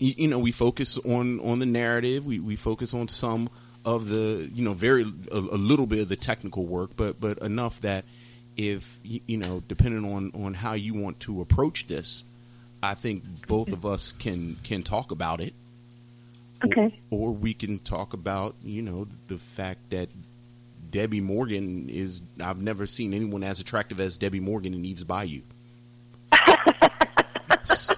you know, we focus on the narrative. We focus on some of the, you know, a little bit of the technical work, but enough that if, you know, depending on how you want to approach this, I think both of us can talk about it. Okay. Or we can talk about, you know, the fact that Debbie Morgan is, I've never seen anyone as attractive as Debbie Morgan in Eve's Bayou. So,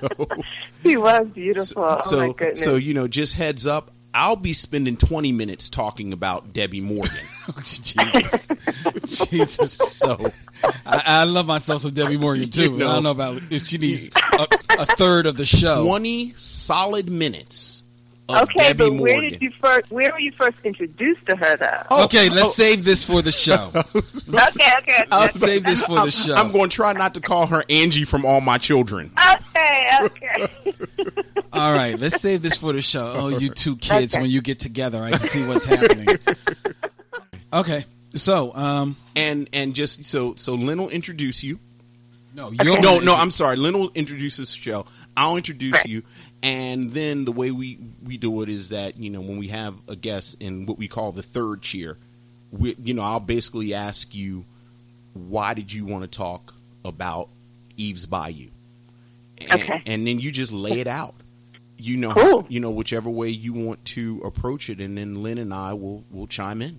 she was beautiful. So, my goodness. So, you know, just heads up, I'll be spending 20 minutes talking about Debbie Morgan. Jesus. Jesus. So I love myself some Debbie Morgan, too. You know, I don't know about if she needs a third of the show. 20 solid minutes. Okay, Debbie Morgan. Where were you first introduced to her, though? Oh, okay, let's save this for the show. Okay. I'll save this for the show. I'm going to try not to call her Angie from All My Children. Okay. All right, let's save this for the show. Oh, you two kids, when you get together, I can see what's happening. Okay, so and just so Lynn will introduce you. No, I'm sorry. Lynn will introduce this show. I'll introduce you. And then the way we do it is that, you know, when we have a guest in what we call the third cheer, you know, I'll basically ask you, why did you want to talk about Eve's Bayou? And then you just lay it out, you know, cool. You know, whichever way you want to approach it. And then Lynn and I will chime in.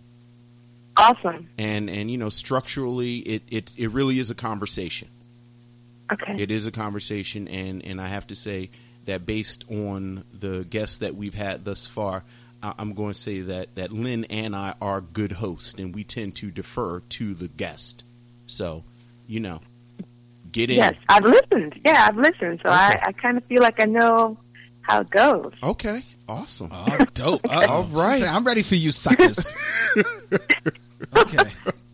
Awesome. And you know, structurally, it really is a conversation. Okay. It is a conversation. And I have to say that based on the guests that we've had thus far, I'm going to say that Lynn and I are good hosts, and we tend to defer to the guest. So, you know, get in. Yes, I've listened. Yeah, I've listened. So okay. I kind of feel like I know how it goes. Okay, awesome. Oh, dope. Okay. All right. I'm ready for you suckers. Okay.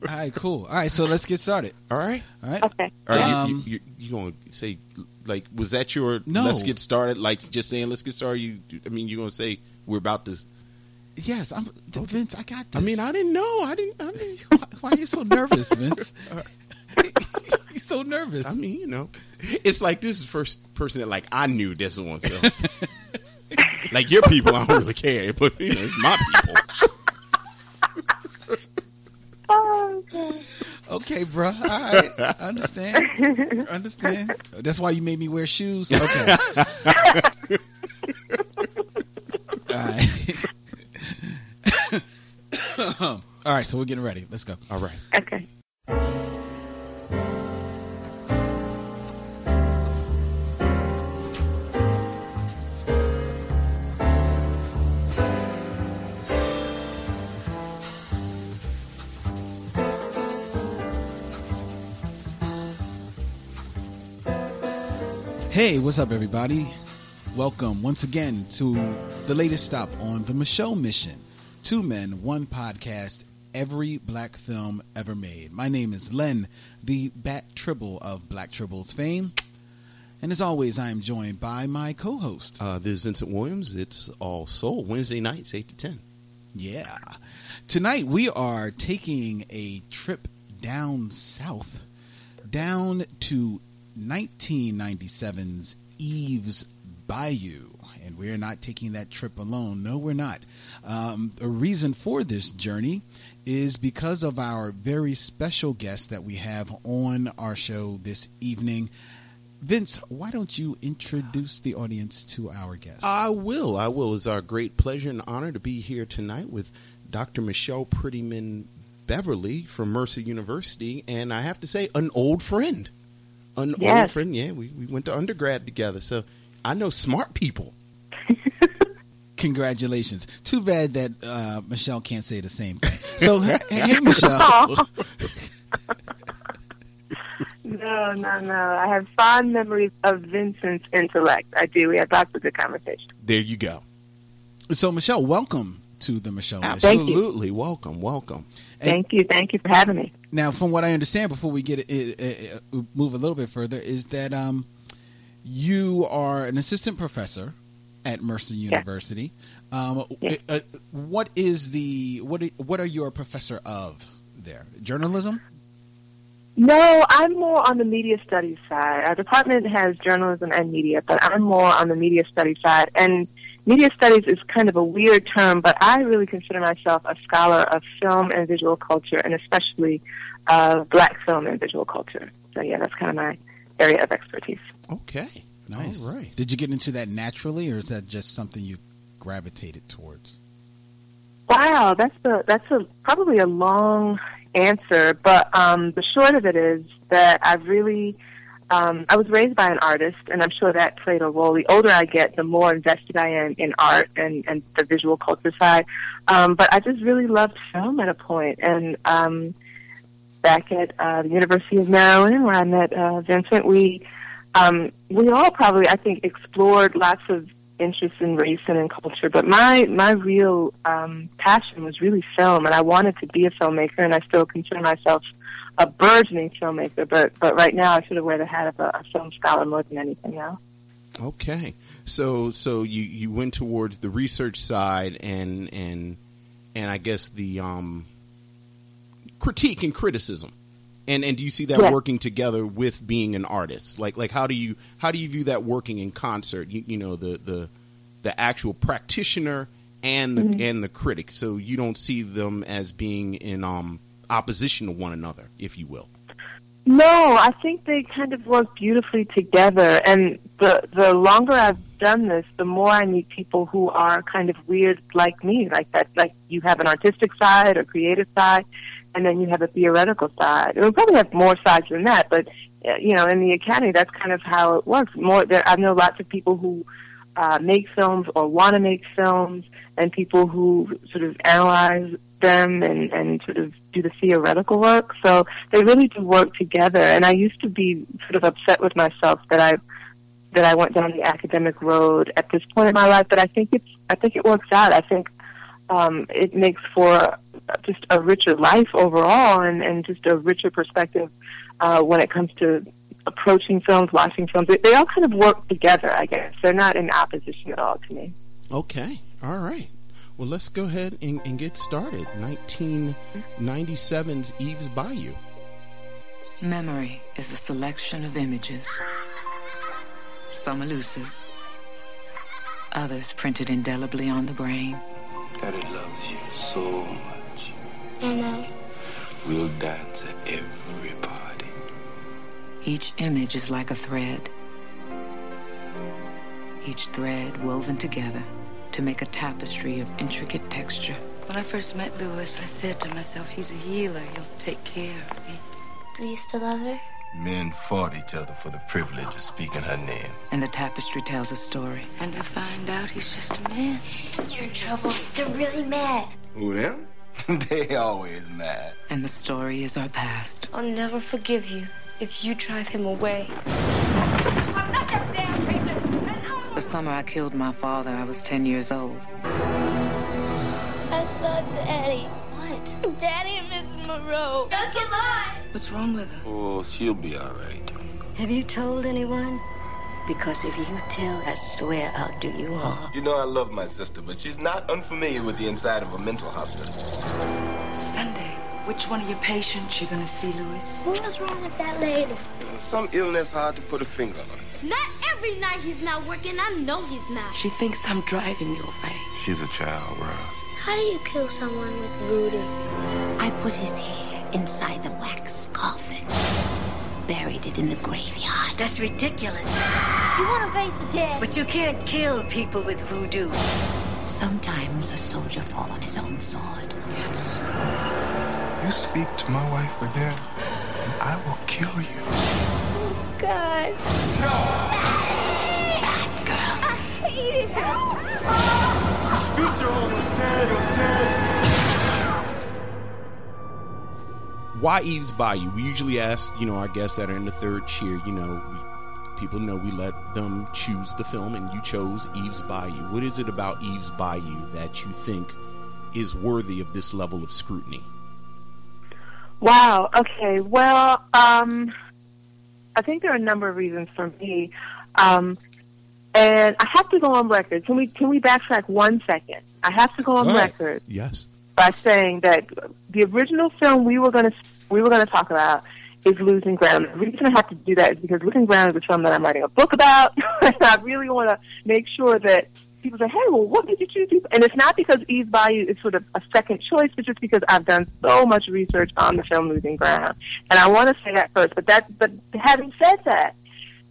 All right, cool. All right, so let's get started. All right. Okay. All right, you going to say... Like, was that your let's get started? Like, just saying let's get started? You're going to say we're about to. Yes, Vince, I got this. I mean, I didn't know. Why are you so nervous, Vince? You're so nervous. I mean, you know. It's like this is the first person that, like, I knew this one. So. Like, your people, I don't really care. But, you know, it's my people. Oh, okay. Okay, bro. All right. I understand. That's why you made me wear shoes. Okay. All right. All right, so we're getting ready. Let's go. All right. Okay. Hey, what's up, everybody? Welcome once again to the latest stop on the Michelle Mission. Two men, one podcast, every black film ever made. My name is Len, the Bat Tribble of Black Tribbles fame. And as always, I am joined by my co-host. This is Vincent Williams. It's All Soul, Wednesday nights, 8 to 10. Yeah. Tonight, we are taking a trip down south, down to 1997's Eve's Bayou, and we're not taking that trip alone. No, we're not. A reason for this journey is because of our very special guest that we have on our show this evening. Vince, why don't you introduce the audience to our guest? I will. It's our great pleasure and honor to be here tonight with Dr. Michelle Prettyman Beverly from Mercer University, and I have to say, an old friend. Old friend, yeah. We went to undergrad together, so I know smart people. Congratulations. Too bad that Michelle can't say the same thing. So, hey, Michelle. No. I have fond memories of Vincent's intellect. I do. We had lots of good conversations. There you go. So, Michelle, welcome to the Michelle Mission. Absolutely. Welcome. And thank you for having me. Now, from what I understand, before we get move a little bit further, is that you are an assistant professor at Mercer University. Yeah. What are you a professor of there? Journalism? No, I'm more on the media studies side. Our department has journalism and media, but I'm more on the media studies side. And media studies is kind of a weird term, but I really consider myself a scholar of film and visual culture, and especially of black film and visual culture. So, yeah, that's kind of my area of expertise. Okay. Nice. All right. Did you get into that naturally, or is that just something you gravitated towards? Wow, that's probably a long answer, but the short of it is that I really, I was raised by an artist, and I'm sure that played a role. The older I get, the more invested I am in art and the visual culture side. But I just really loved film at a point, and back at the University of Maryland, where I met Vincent, we all probably, I think, explored lots of interest in race and in culture, but my real passion was really film, and I wanted to be a filmmaker, and I still consider myself a burgeoning filmmaker, but right now I sort of wear the hat of a film scholar more than anything else. Okay, so you went towards the research side and I guess the critique and criticism, and do you see that working together with being an artist? Like how do you view that working in concert? You know, the actual practitioner and the mm-hmm. and the critic, so you don't see them as being in opposition to one another, if you will. No, I think they kind of work beautifully together. And the longer I've done this, the more I meet people who are kind of weird like me, like that. Like you have an artistic side or creative side, and then you have a theoretical side. We'll probably have more sides than that, but you know, in the academy, that's kind of how it works. I know lots of people who make films or want to make films, and people who sort of analyze them and sort of do the theoretical work. So they really do work together. And I used to be sort of upset with myself that I went down the academic road at this point in my life, but I think it works out. I think it makes for just a richer life overall, and just a richer perspective when it comes to approaching films, watching films. They all kind of work together, I guess. They're not in opposition at all to me. Okay. All right. Well, let's go ahead and get started. 1997's Eve's Bayou. Memory is a selection of images. Some elusive. Others printed indelibly on the brain. Daddy loves you so much. I know. We'll dance at every party. Each image is like a thread. Each thread woven together to make a tapestry of intricate texture. When I first met Louis, I said to myself, he's a healer. He'll take care of me. Do you still love her? Men fought each other for the privilege of speaking her name. And the tapestry tells a story. And I find out he's just a man. You're in trouble. They're really mad. Who, them? They always mad. And the story is our past. I'll never forgive you if you drive him away. I'm not that damn reason. The summer I killed my father, I was 10 years old. I saw Daddy. What? Daddy and Mrs. Moreau. That's a lie. What's wrong with her? Oh, she'll be all right. Have you told anyone? Because if you tell, I swear I'll do you all. You know I love my sister, but she's not unfamiliar with the inside of a mental hospital. Sunday, which one of your patients you gonna see, Louis? What was wrong with that lady? Some illness hard to put a finger on. Not every night he's not working. I know he's not. She thinks I'm driving you away. She's a child, Rob. How do you kill someone with voodoo? I put his hair inside the wax coffin, buried it in the graveyard. That's ridiculous. You want to face the dead, but you can't kill people with voodoo. Sometimes a soldier falls on his own sword. Yes. You speak to my wife again, and I will kill you. Oh, God. No. Bad girl. I hate it. Speak to all the dead. You're dead. Why Eve's Bayou? We usually ask, you know, our guests that are in the third tier, you know, people know we let them choose the film, and you chose Eve's Bayou. What is it about Eve's Bayou that you think is worthy of this level of scrutiny? Wow. Okay. Well, I think there are a number of reasons for me. And I have to go on record. Can we backtrack 1 second? I have to go on record. Yes. By saying that the original film we were going to talk about is Losing Ground. The reason I have to do that is because Losing Ground is a film that I'm writing a book about. And I really want to make sure that people say, hey, well, what did you choose? And it's not because Eve's Bayou is sort of a second choice, but just because I've done so much research on the film Losing Ground. And I want to say that first. But having said that,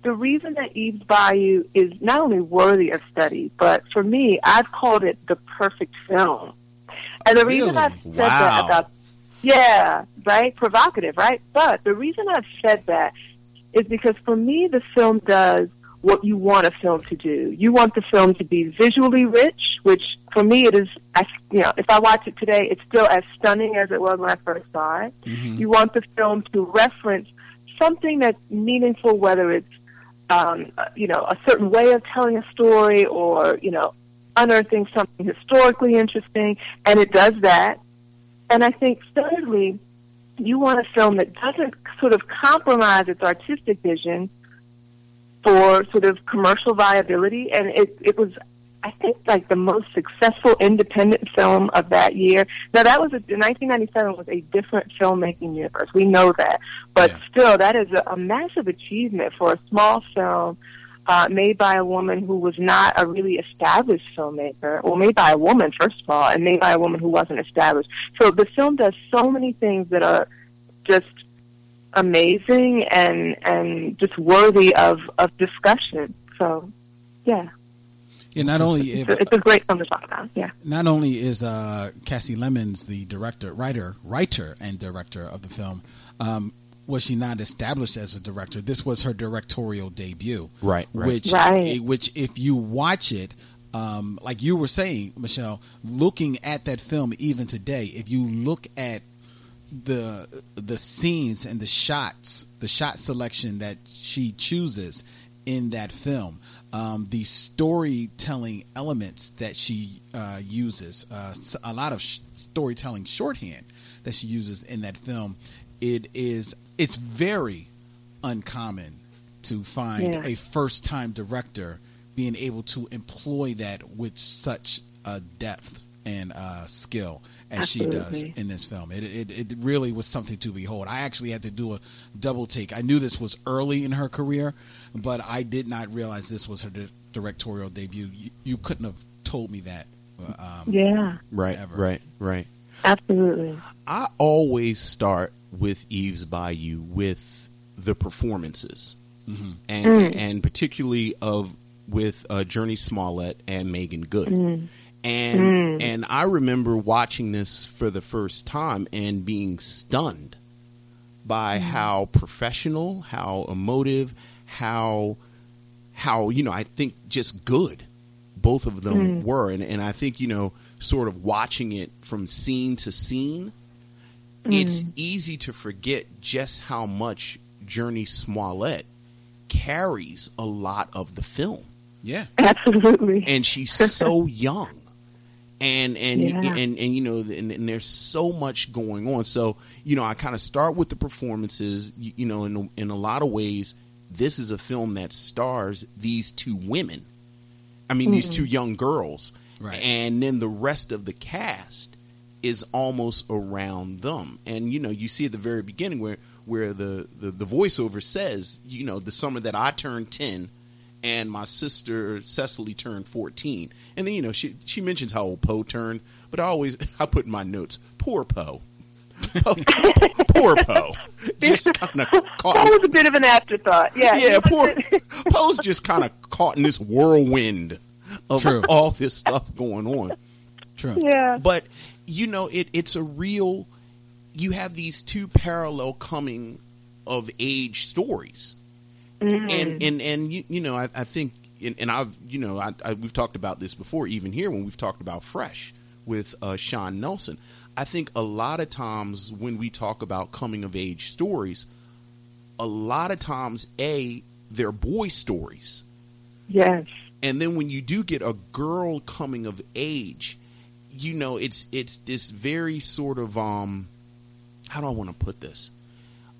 the reason that Eve's Bayou is not only worthy of study, but for me, I've called it the perfect film. And the reason I've said that about, provocative, right? But the reason I've said that is because for me, the film does what you want a film to do. You want the film to be visually rich, which for me it is, if I watch it today, it's still as stunning as it was when I first saw it. Mm-hmm. You want the film to reference something that's meaningful, whether it's, a certain way of telling a story or, unearthing something historically interesting, and it does that. And I think, thirdly, you want a film that doesn't sort of compromise its artistic vision for sort of commercial viability, and it was, I think, like the most successful independent film of that year. Now, 1997 was a different filmmaking universe. We know that. But still, that is a massive achievement for a small film made by a woman who was not a really established filmmaker. Well, made by a woman, first of all, and made by a woman who wasn't established. So the film does so many things that are just amazing and just worthy of discussion. So, yeah. And not only it's a great film to talk about. Yeah. Not only is Kasi Lemmons the writer, and director of the film. Was she not established as a director? This was her directorial debut, right. Which, if you watch it, like you were saying, Michelle, looking at that film even today, if you look at the scenes and the shot selection that she chooses in that film. The storytelling elements that she uses, a lot of storytelling shorthand that she uses in that film, it's very uncommon to find a first-time director being able to employ that with such depth and skill as she does in this film. It really was something to behold. I actually had to do a double take. I knew this was early in her career, but I did not realize this was her directorial debut. You couldn't have told me that. Right. Absolutely. I always start with Eve's Bayou with the performances, mm-hmm. and particularly with Jurnee Smollett and Megan Good. Mm-hmm. And I remember watching this for the first time and being stunned by how professional, how emotive, how I think just good both of them were. And I think, sort of watching it from scene to scene, it's easy to forget just how much Jurnee Smollett carries a lot of the film. Yeah, absolutely. And she's so young. And there's so much going on. So, I kind of start with the performances, in a lot of ways, this is a film that stars these two women. I mean, these two young girls. Right. And then the rest of the cast is almost around them. And, you see at the very beginning where the voiceover says, the summer that I turned 10 and my sister Cecily turned 14. And then, she mentions how old Poe turned. But I put in my notes, poor Poe. Poor Poe. Just kind of caught. That was a bit of an afterthought. Yeah. Yeah, poor Poe's just kind of caught in this whirlwind of all this stuff going on. True. Yeah. But it's a real. You have these two parallel coming of age stories, and I think, and I've we've talked about this before, even here when we've talked about Fresh with Sean Nelson. I think a lot of times when we talk about coming of age stories, a lot of times, they're boy stories. Yes. And then when you do get a girl coming of age, it's this very sort of, how do I want to put this?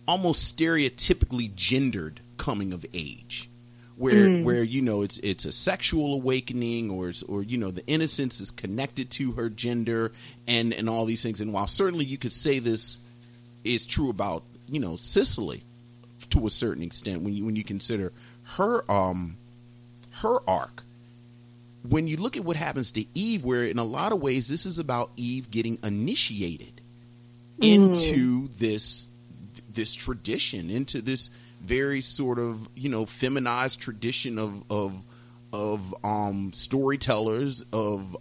Almost stereotypically gendered coming of age where, it's a sexual awakening or the innocence is connected to her gender and all these things. And while certainly you could say this is true about you know, Sicily to a certain extent when you consider her arc. When you look at what happens to Eve, where in a lot of ways this is about Eve getting initiated into this tradition, into this very sort of, you know, feminized tradition of storytellers, of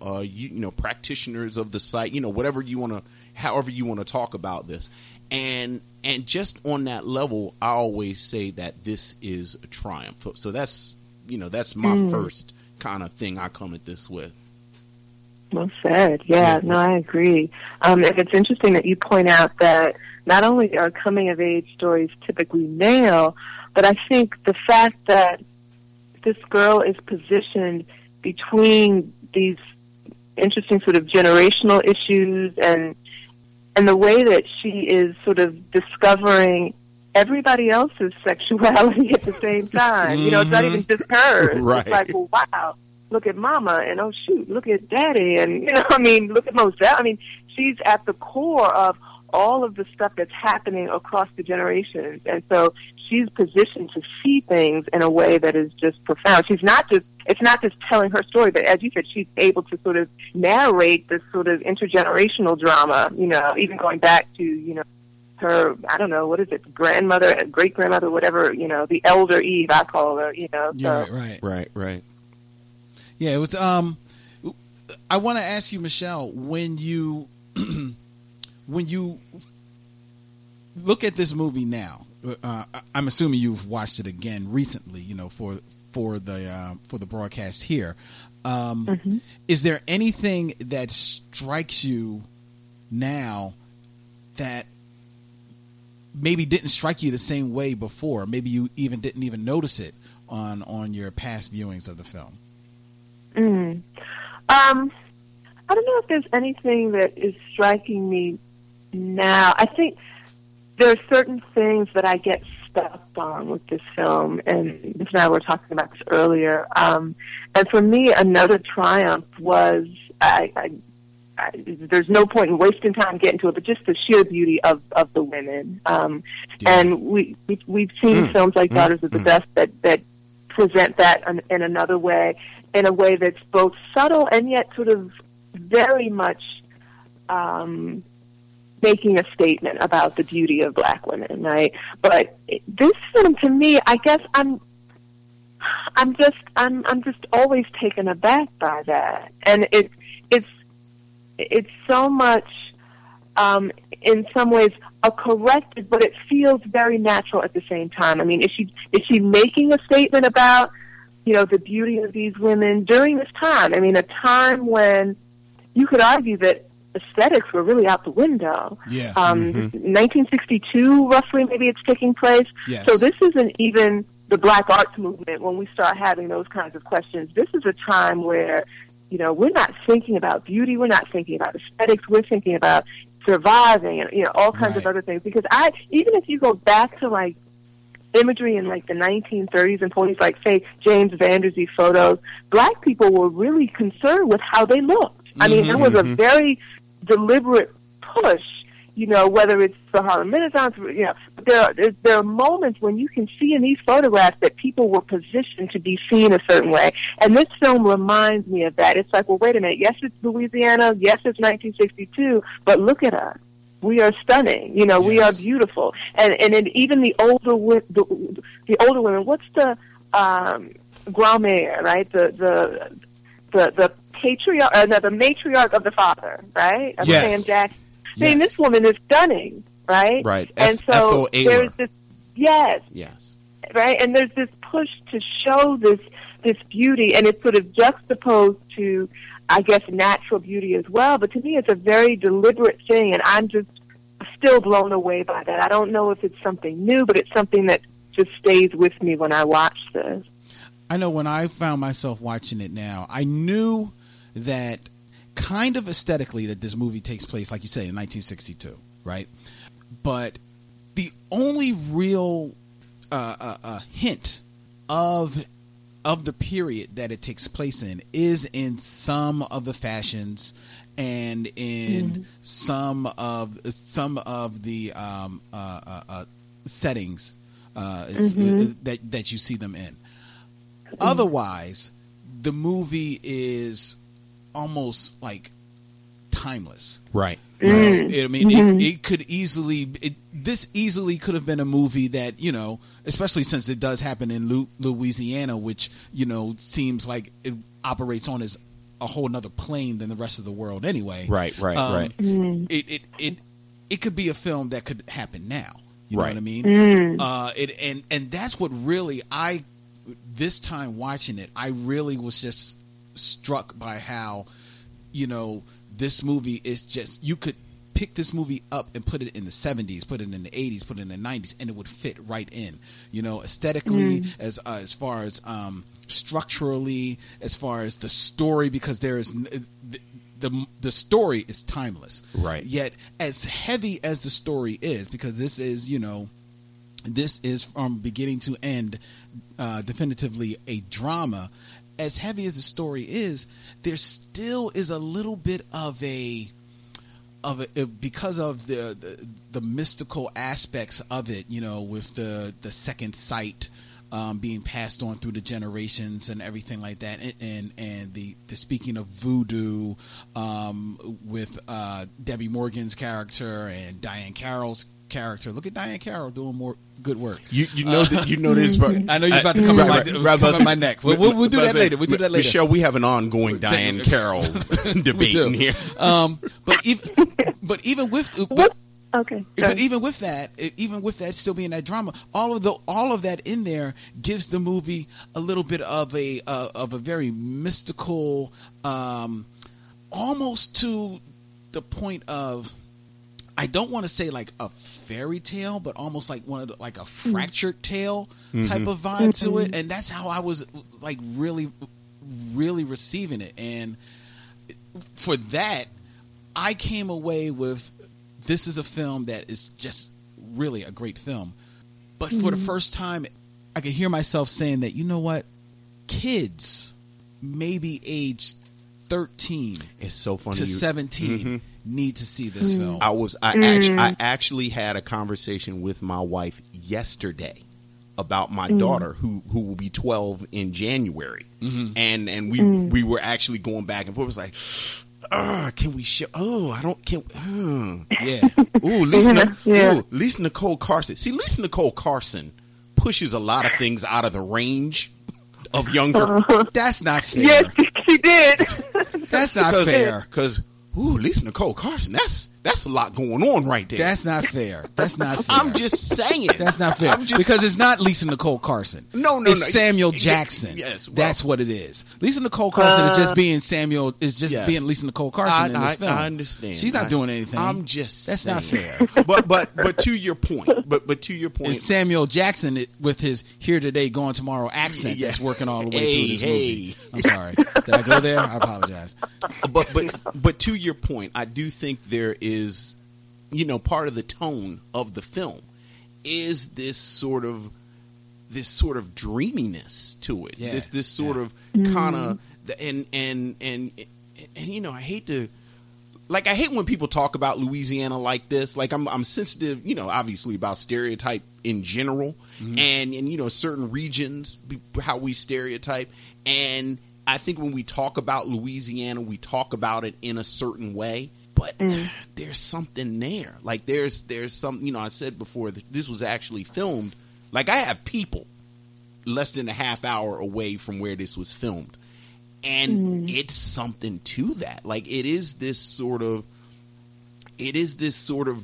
practitioners of the site, you know, whatever you want to, however you want to talk about this. And just on that level, I always say that this is a triumph. So that's, you know, that's my first kind of thing I come at this with. Well said. Yeah, no, I agree. And it's interesting that you point out that not only are coming-of-age stories typically male, but I think the fact that this girl is positioned between these interesting sort of generational issues and the way that she is sort of discovering everybody else's sexuality at the same time. You know, it's not even just hers. Right. It's like, well, wow, look at Mama, and oh, shoot, look at Daddy, and, you know, I mean, look at Moselle. I mean, she's at the core of all of the stuff that's happening across the generations. And so she's positioned to see things in a way that is just profound. It's not just telling her story, but as you said, she's able to sort of narrate this sort of intergenerational drama, you know, even going back to, you know, her, I don't know, what is it, grandmother, great-grandmother, whatever, you know, the elder Eve, I call her, you know. So. Yeah, right. Yeah, it was, I want to ask you, Michelle, when you look at this movie now, I'm assuming you've watched it again recently, you know, for the broadcast here. Is there anything that strikes you now that maybe didn't strike you the same way before? Maybe you even didn't even notice it on your past viewings of the film. I don't know if there's anything that is striking me now. I think there are certain things that I get stuck on with this film, and Liz and I were talking about this earlier. And for me, another triumph was there's no point in wasting time getting to it, but just the sheer beauty of the women. And we've seen films like Daughters of the Dust that present that in another way, in a way that's both subtle and yet sort of very much making a statement about the beauty of black women, right? But this film, to me, I guess I'm just always taken aback by that, and it's so much in some ways a corrected, but it feels very natural at the same time. I mean, is she making a statement about, you know, the beauty of these women during this time? I mean, a time when you could argue that aesthetics were really out the window. 1962, roughly, maybe it's taking place. Yes. So this isn't even the Black Arts Movement when we start having those kinds of questions. This is a time where, you know, we're not thinking about beauty. We're not thinking about aesthetics. We're thinking about surviving and, you know, all kinds of other things. Because even if you go back to, like, imagery in, like, the 1930s and 40s, like, say, James Van Der Zee photos, black people were really concerned with how they looked. I mean, there was a very deliberate push, you know, whether it's the Harlem Renaissance, you know, but there are moments when you can see in these photographs that people were positioned to be seen a certain way. And this film reminds me of that. It's like, well, wait a minute. Yes, it's Louisiana. Yes, it's 1962. But look at us. We are stunning. You know, we are beautiful. And then even the older women, what's the grand-mère, right? The patriarch, the matriarch of the father, right? Of Sam Jackson. I mean, this woman is stunning, right? Right. And so there's this, right? And there's this push to show this beauty, and it's sort of juxtaposed to, I guess, natural beauty as well. But to me, it's a very deliberate thing, and I'm just still blown away by that. I don't know if it's something new, but it's something that just stays with me when I watch this. I know when I found myself watching it now, I knew that kind of aesthetically that this movie takes place, like you say, in 1962, right? But the only real hint of the period that it takes place in is in some of the fashions and in some of the settings that you see them in. Otherwise, the movie is almost like timeless. Right. I mean, it could easily, this easily could have been a movie that, you know, especially since it does happen in Louisiana, which, you know, seems like it operates on as a whole nother plane than the rest of the world anyway. Right. It could be a film that could happen now. You know what I mean? And that's what really this time watching it, I really was just struck by how, you know, this movie is just, you could pick this movie up and put it in the 70s, put it in the 80s, put it in the 90s, and it would fit right in, you know, aesthetically, as far as structurally, as far as the story, because there is the story is timeless. Right. Yet as heavy as the story is, because this is, you know, this is from beginning to end, definitively a drama. As heavy as the story is, there still is a little bit of a because of the mystical aspects of it, you know, with the second sight being passed on through the generations and everything like that, and the speaking of voodoo with Debbie Morgan's character and Diahann Carroll's character. Look at Diahann Carroll doing more good work. You know this. I know you're about to come on my neck. We'll do that later. We'll do that later. Michelle, we have an ongoing Diahann Carroll debate in here. But even with that still being that drama, all of that in there gives the movie a little bit of a very mystical, almost to the point of, I don't want to say like a fairy tale, but almost like like a fractured tale type of vibe to it. And that's how I was like really, really receiving it. And for that, I came away with, this is a film that is just really a great film. But for the first time, I could hear myself saying that, you know what, kids maybe age 13 it's so funny, to 17 need to see this film. I actually had a conversation with my wife yesterday about my daughter who will be 12 in January, and we were actually going back and forth. It was like, can we show? Oh, I don't. Can yeah. Ooh, Lisa Nicole Carson. See, Lisa Nicole Carson pushes a lot of things out of the range of younger. That's not fair. Yes, she did. That's not fair. Because Lisa Nicole Carson. That's a lot going on right there. That's not fair. That's not fair. I'm just saying. That's not fair. Because it's not Lisa Nicole Carson. No. It's Samuel Jackson. Yes. Well, that's what it is. Lisa Nicole Carson is just being Samuel, being Lisa Nicole Carson in this film. I understand. She's not doing anything. I'm just saying. That's not fair. But to your point. But to your point. It's Samuel Jackson with his here today, gone tomorrow accent that's working all the way through this movie. I'm sorry. Did I go there? I apologize. But to your point, I do think there is, you know, part of the tone of the film is this sort of dreaminess to it. This sort of kind of and you know, I hate when people talk about Louisiana like this. Like I'm sensitive, you know, obviously about stereotype in general, and you know, certain regions, how we stereotype. And I think when we talk about Louisiana, we talk about it in a certain way. But there's something there. Like there's some, you know, I said before that this was actually filmed. Like I have people less than a half hour away from where this was filmed. And it's something to that. Like it is this sort of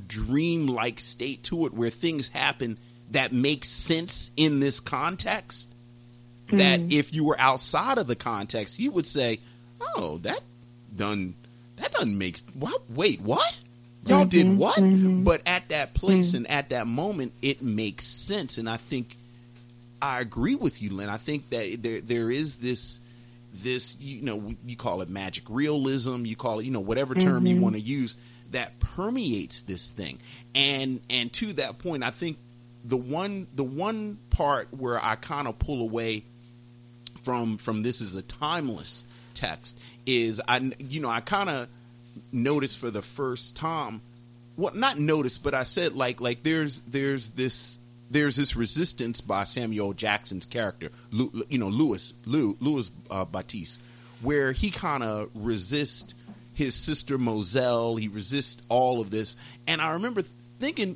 dreamlike state to it where things happen that make sense in this context. That if you were outside of the context, you would say, oh, that doesn't make sense. What? Wait, what? Y'all did what? But at that place and at that moment, it makes sense. And I think I agree with you, Lynn. I think that there is this, you know, you call it magic realism, you call it, you know, whatever term you want to use, that permeates this thing. And to that point, I think the one part where I kind of pull away from this is a timeless text is I kind of noticed for the first time, I said like there's this there's this resistance by Samuel Jackson's character, Louis Batiste, where he kind of resists his sister Moselle. He resists all of this. And I remember thinking,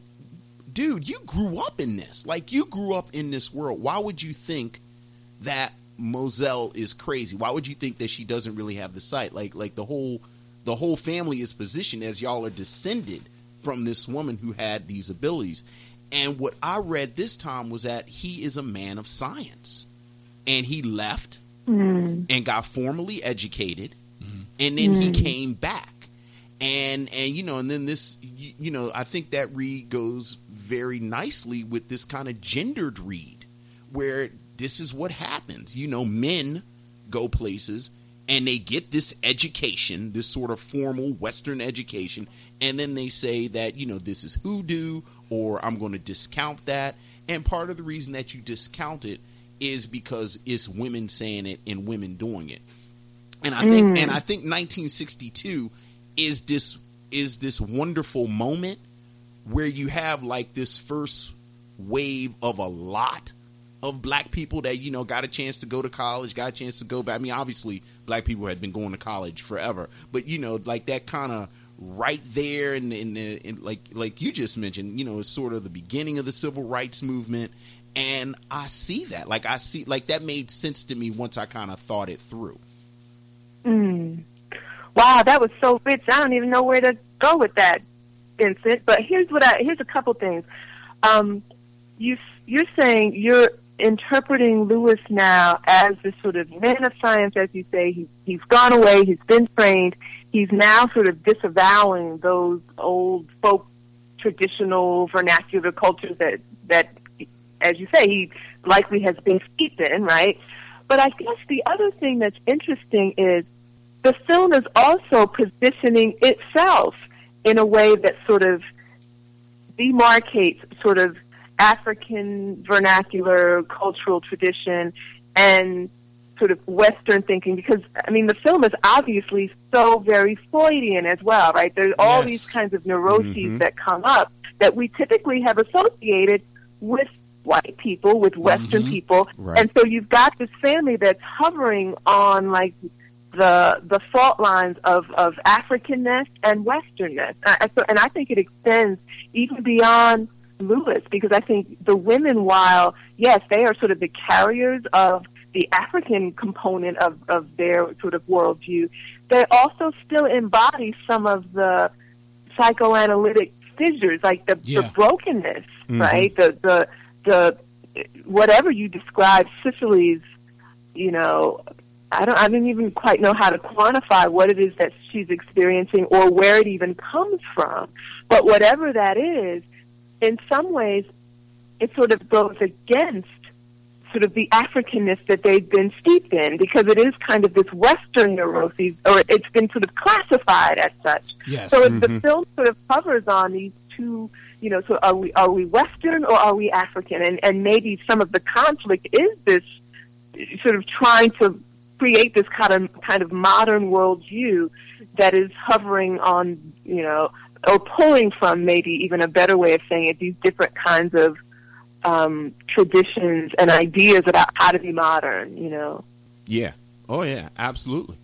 dude, you grew up in this. Like, you grew up in this world. Why would you think that Moselle is crazy? Why would you think that she doesn't really have the sight? Like the whole family is positioned as y'all are descended from this woman who had these abilities. And what I read this time was that he is a man of science, and he left and got formally educated, and then he came back, and then I think that read goes very nicely with this kind of gendered read, where this is what happens. You know, men go places and they get this education, this sort of formal Western education, and then they say that, you know, this is hoodoo, or I'm going to discount that. And part of the reason that you discount it is because it's women saying it and women doing it. And I think 1962 is this wonderful moment where you have like this first wave of a lot of black people that, you know, got a chance to go to college, got a chance to go back. I mean, obviously black people had been going to college forever, but, you know, like that kind of right there. And like you just mentioned, you know, it's sort of the beginning of the civil rights movement. And I see that, that made sense to me once I kind of thought it through. Mm. Wow. That was so rich. I don't even know where to go with that, Vincent, but here's a couple things. You're saying you're interpreting Louis now as this sort of man of science, as you say. He's gone away. He's been trained. He's now sort of disavowing those old folk, traditional, vernacular cultures that, as you say, he likely has been steeped in, right? But I guess the other thing that's interesting is the film is also positioning itself in a way that sort of demarcates sort of African vernacular cultural tradition and sort of Western thinking, because I mean the film is obviously so very Freudian as well, right? There's all these kinds of neuroses that come up that we typically have associated with white people, with Western people, right. And so you've got this family that's hovering on like the fault lines of Africanness and Westernness, and I think it extends even beyond Louis, because I think the women, while yes, they are sort of the carriers of the African component of their sort of worldview, they also still embody some of the psychoanalytic fissures, like the brokenness, right? The whatever you describe Cicely's, you know, I didn't even quite know how to quantify what it is that she's experiencing or where it even comes from, but whatever that is. In some ways, it sort of goes against sort of the Africanness that they've been steeped in, because it is kind of this Western neuroses, or it's been sort of classified as such. Yes. So the film sort of covers on these two, you know, so are we Western or are we African? And maybe some of the conflict is this sort of trying to create this kind of modern worldview that is hovering on, you know, or pulling from, maybe even a better way of saying it, these different kinds of traditions and ideas about how to be modern, you know? Yeah. Oh, yeah, absolutely.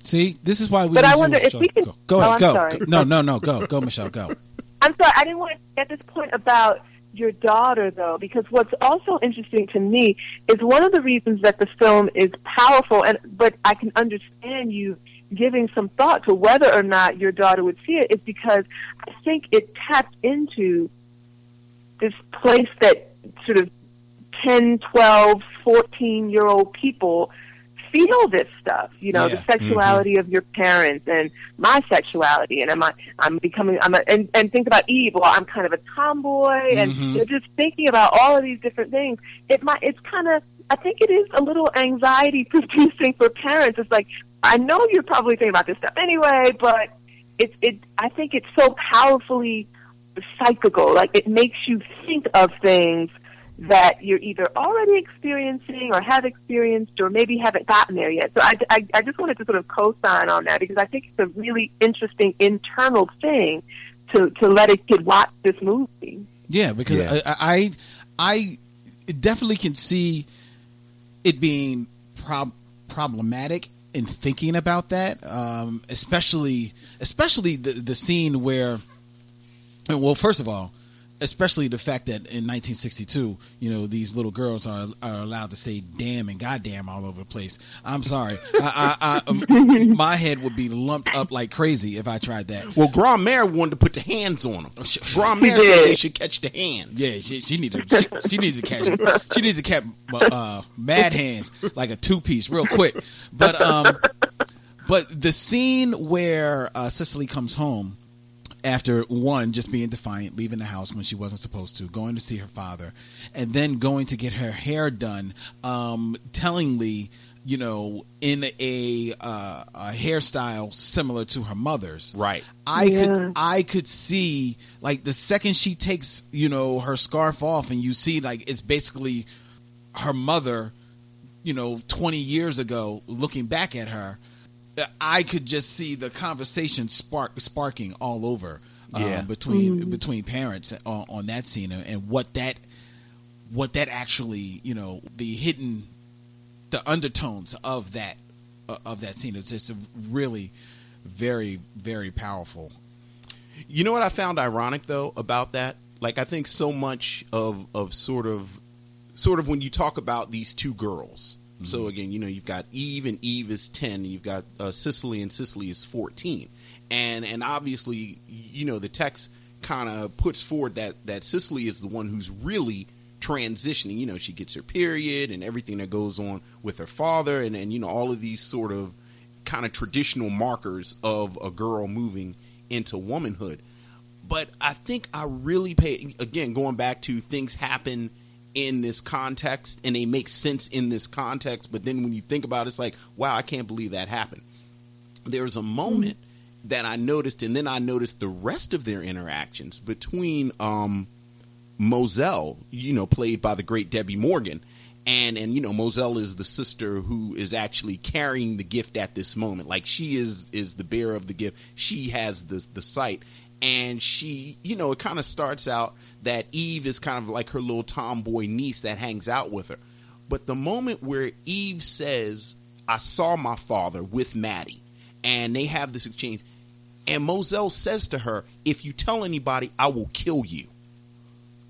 See, this is why we... But I wonder if we can... Go ahead, go. No, go. Go, Michelle, go. I'm sorry, I didn't want to get this point about your daughter, though, because what's also interesting to me is one of the reasons that the film is powerful, but I can understand you giving some thought to whether or not your daughter would see it, is because I think it tapped into this place that sort of 10, 12, 14-year-old people feel this stuff, you know, the sexuality of your parents and my sexuality, and I'm becoming, and think about Eve, or I'm kind of a tomboy, and you're just thinking about all of these different things. It's kind of, I think it is a little anxiety producing for parents. It's like, I know you're probably thinking about this stuff anyway, but I think it's so powerfully psychical. Like, it makes you think of things that you're either already experiencing or have experienced or maybe haven't gotten there yet. So I just wanted to sort of co-sign on that, because I think it's a really interesting internal thing to let a kid watch this movie. Yeah, because I I definitely can see it being problematic in thinking about that, especially the scene where, well, first of all, especially the fact that in 1962, you know, these little girls are allowed to say damn and goddamn all over the place. I'm sorry. My head would be lumped up like crazy if I tried that. Well, Grandmère wanted to put the hands on them. Grandmère said they should catch the hands. Yeah, she needs to catch mad hands like a two-piece real quick. But the scene where Cicely comes home after one, just being defiant, leaving the house when she wasn't supposed to, going to see her father, and then going to get her hair done, tellingly, you know, in a hairstyle similar to her mother's. Right. I could see, like, the second she takes, you know, her scarf off, and you see, like, it's basically her mother, you know, 20 years ago, looking back at her. I could just see the conversation sparking all over between parents on that scene, and what that actually, you know, the hidden, the undertones of that scene. It's just really very, very powerful. You know what I found ironic though about that? Like, I think so much of sort of when you talk about these two girls. So again, you know, you've got Eve, and Eve is 10, and you've got Cicely, and Cicely is 14. And obviously, you know, the text kind of puts forward that Cicely is the one who's really transitioning. You know, she gets her period and everything that goes on with her father, and you know, all of these sort of kind of traditional markers of a girl moving into womanhood. But I think I really again, going back to things happen in this context, and they make sense in this context, but then when you think about it, it's like, wow, I can't believe that happened. There's a moment that I noticed, and then I noticed the rest of their interactions between Moselle, you know, played by the great Debbie Morgan, and you know, Moselle is the sister who is actually carrying the gift at this moment. Like, she is the bearer of the gift. She has the sight. And she, you know, it kind of starts out that Eve is kind of like her little tomboy niece that hangs out with her. But the moment where Eve says, I saw my father with Maddie, and they have this exchange, and Moselle says to her, if you tell anybody, I will kill you.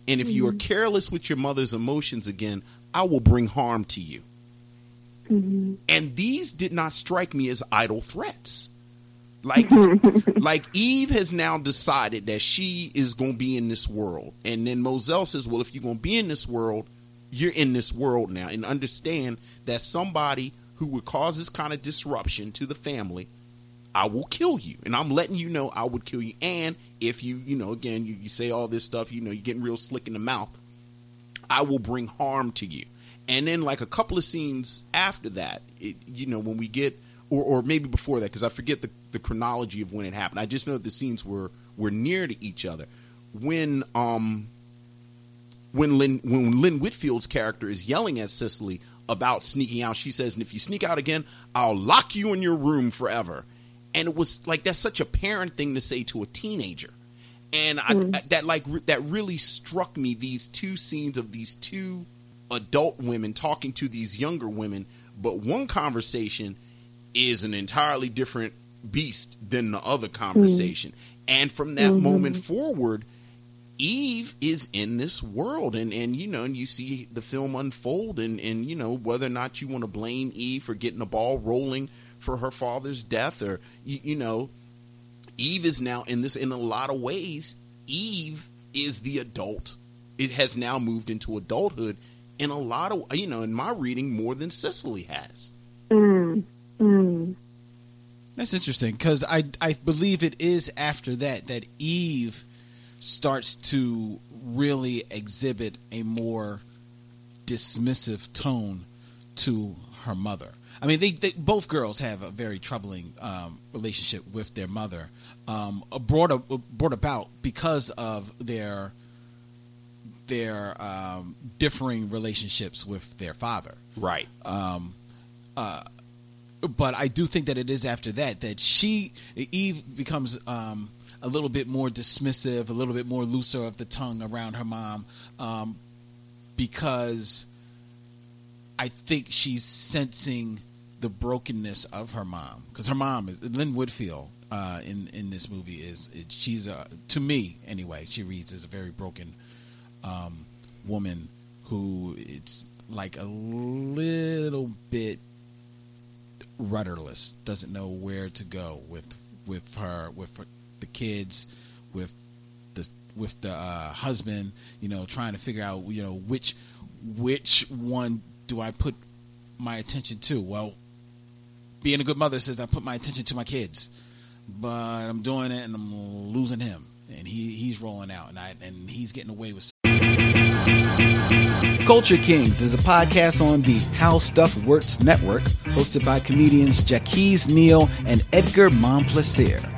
And if you are careless with your mother's emotions again, I will bring harm to you. Mm-hmm. And these did not strike me as idle threats. Like Eve has now decided that she is going to be in this world. And then Moselle says, well, if you're going to be in this world, you're in this world now. And understand that somebody who would cause this kind of disruption to the family, I will kill you. And I'm letting you know I would kill you. And if you, you know, again, you say all this stuff, you know, you're getting real slick in the mouth, I will bring harm to you. And then like a couple of scenes after that, it, you know, when we get, or maybe before that, because I forget the chronology of when it happened. I just know that the scenes were near to each other. When Lynn Whitfield's character is yelling at Cicely about sneaking out, she says, and if you sneak out again, I'll lock you in your room forever. And it was like, that's such a parent thing to say to a teenager. And that really struck me, these two scenes of these two adult women talking to these younger women. But one conversation is an entirely different beast than the other conversation. And from that moment forward, Eve is in this world, and you know, and you see the film unfold, and you know, whether or not you want to blame Eve for getting the ball rolling for her father's death, or you know, Eve is now in this, in a lot of ways, Eve is the adult. It has now moved into adulthood in a lot of, you know, in my reading, more than Cicely has. That's interesting, because I believe it is after that Eve starts to really exhibit a more dismissive tone to her mother. I mean, they both girls have a very troubling relationship with their mother, brought about because of their differing relationships with their father. Right. But I do think that it is after that Eve becomes a little bit more dismissive, a little bit more looser of the tongue around her mom, because I think she's sensing the brokenness of her mom, because her mom is Lynn Whitfield. In this movie is she's a, to me anyway, she reads as a very broken woman who it's like a little bit rudderless, doesn't know where to go with the kids, with the husband, you know, trying to figure out, you know, which one do I put my attention to? Well, being a good mother says I put my attention to my kids. But I'm doing it, and I'm losing him, and he's rolling out, and he's getting away with. Culture Kings is a podcast on the How Stuff Works Network, hosted by comedians Jacquise Neal and Edgar Monplaisir.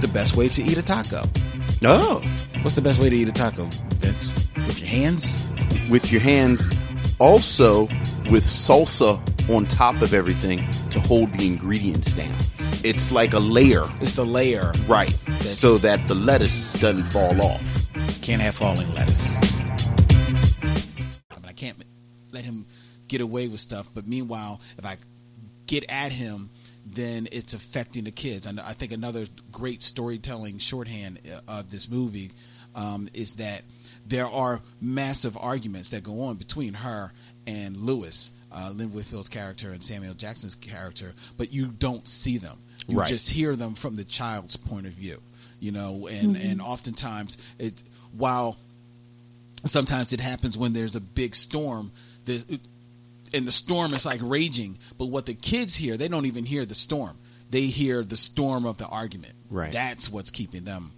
the best way to eat a taco. Oh, what's the best way to eat a taco? That's with your hands? With your hands, also with salsa on top of everything to hold the ingredients down. It's like a layer. It's the layer. Right. So that the lettuce doesn't fall off. Can't have falling lettuce. I mean, I can't let him get away with stuff, but meanwhile, if I get at him, then it's affecting the kids. And I think another great storytelling shorthand of this movie is that there are massive arguments that go on between her and Lewis, Lynn Whitfield's character and Samuel Jackson's character, but you don't see them. You right. just hear them from the child's point of view, you know, and, mm-hmm. and oftentimes it, while sometimes it happens when there's a big storm, and the storm is like raging, but what the kids hear, they don't even hear the storm. They hear the storm of the argument. Right. That's what's keeping them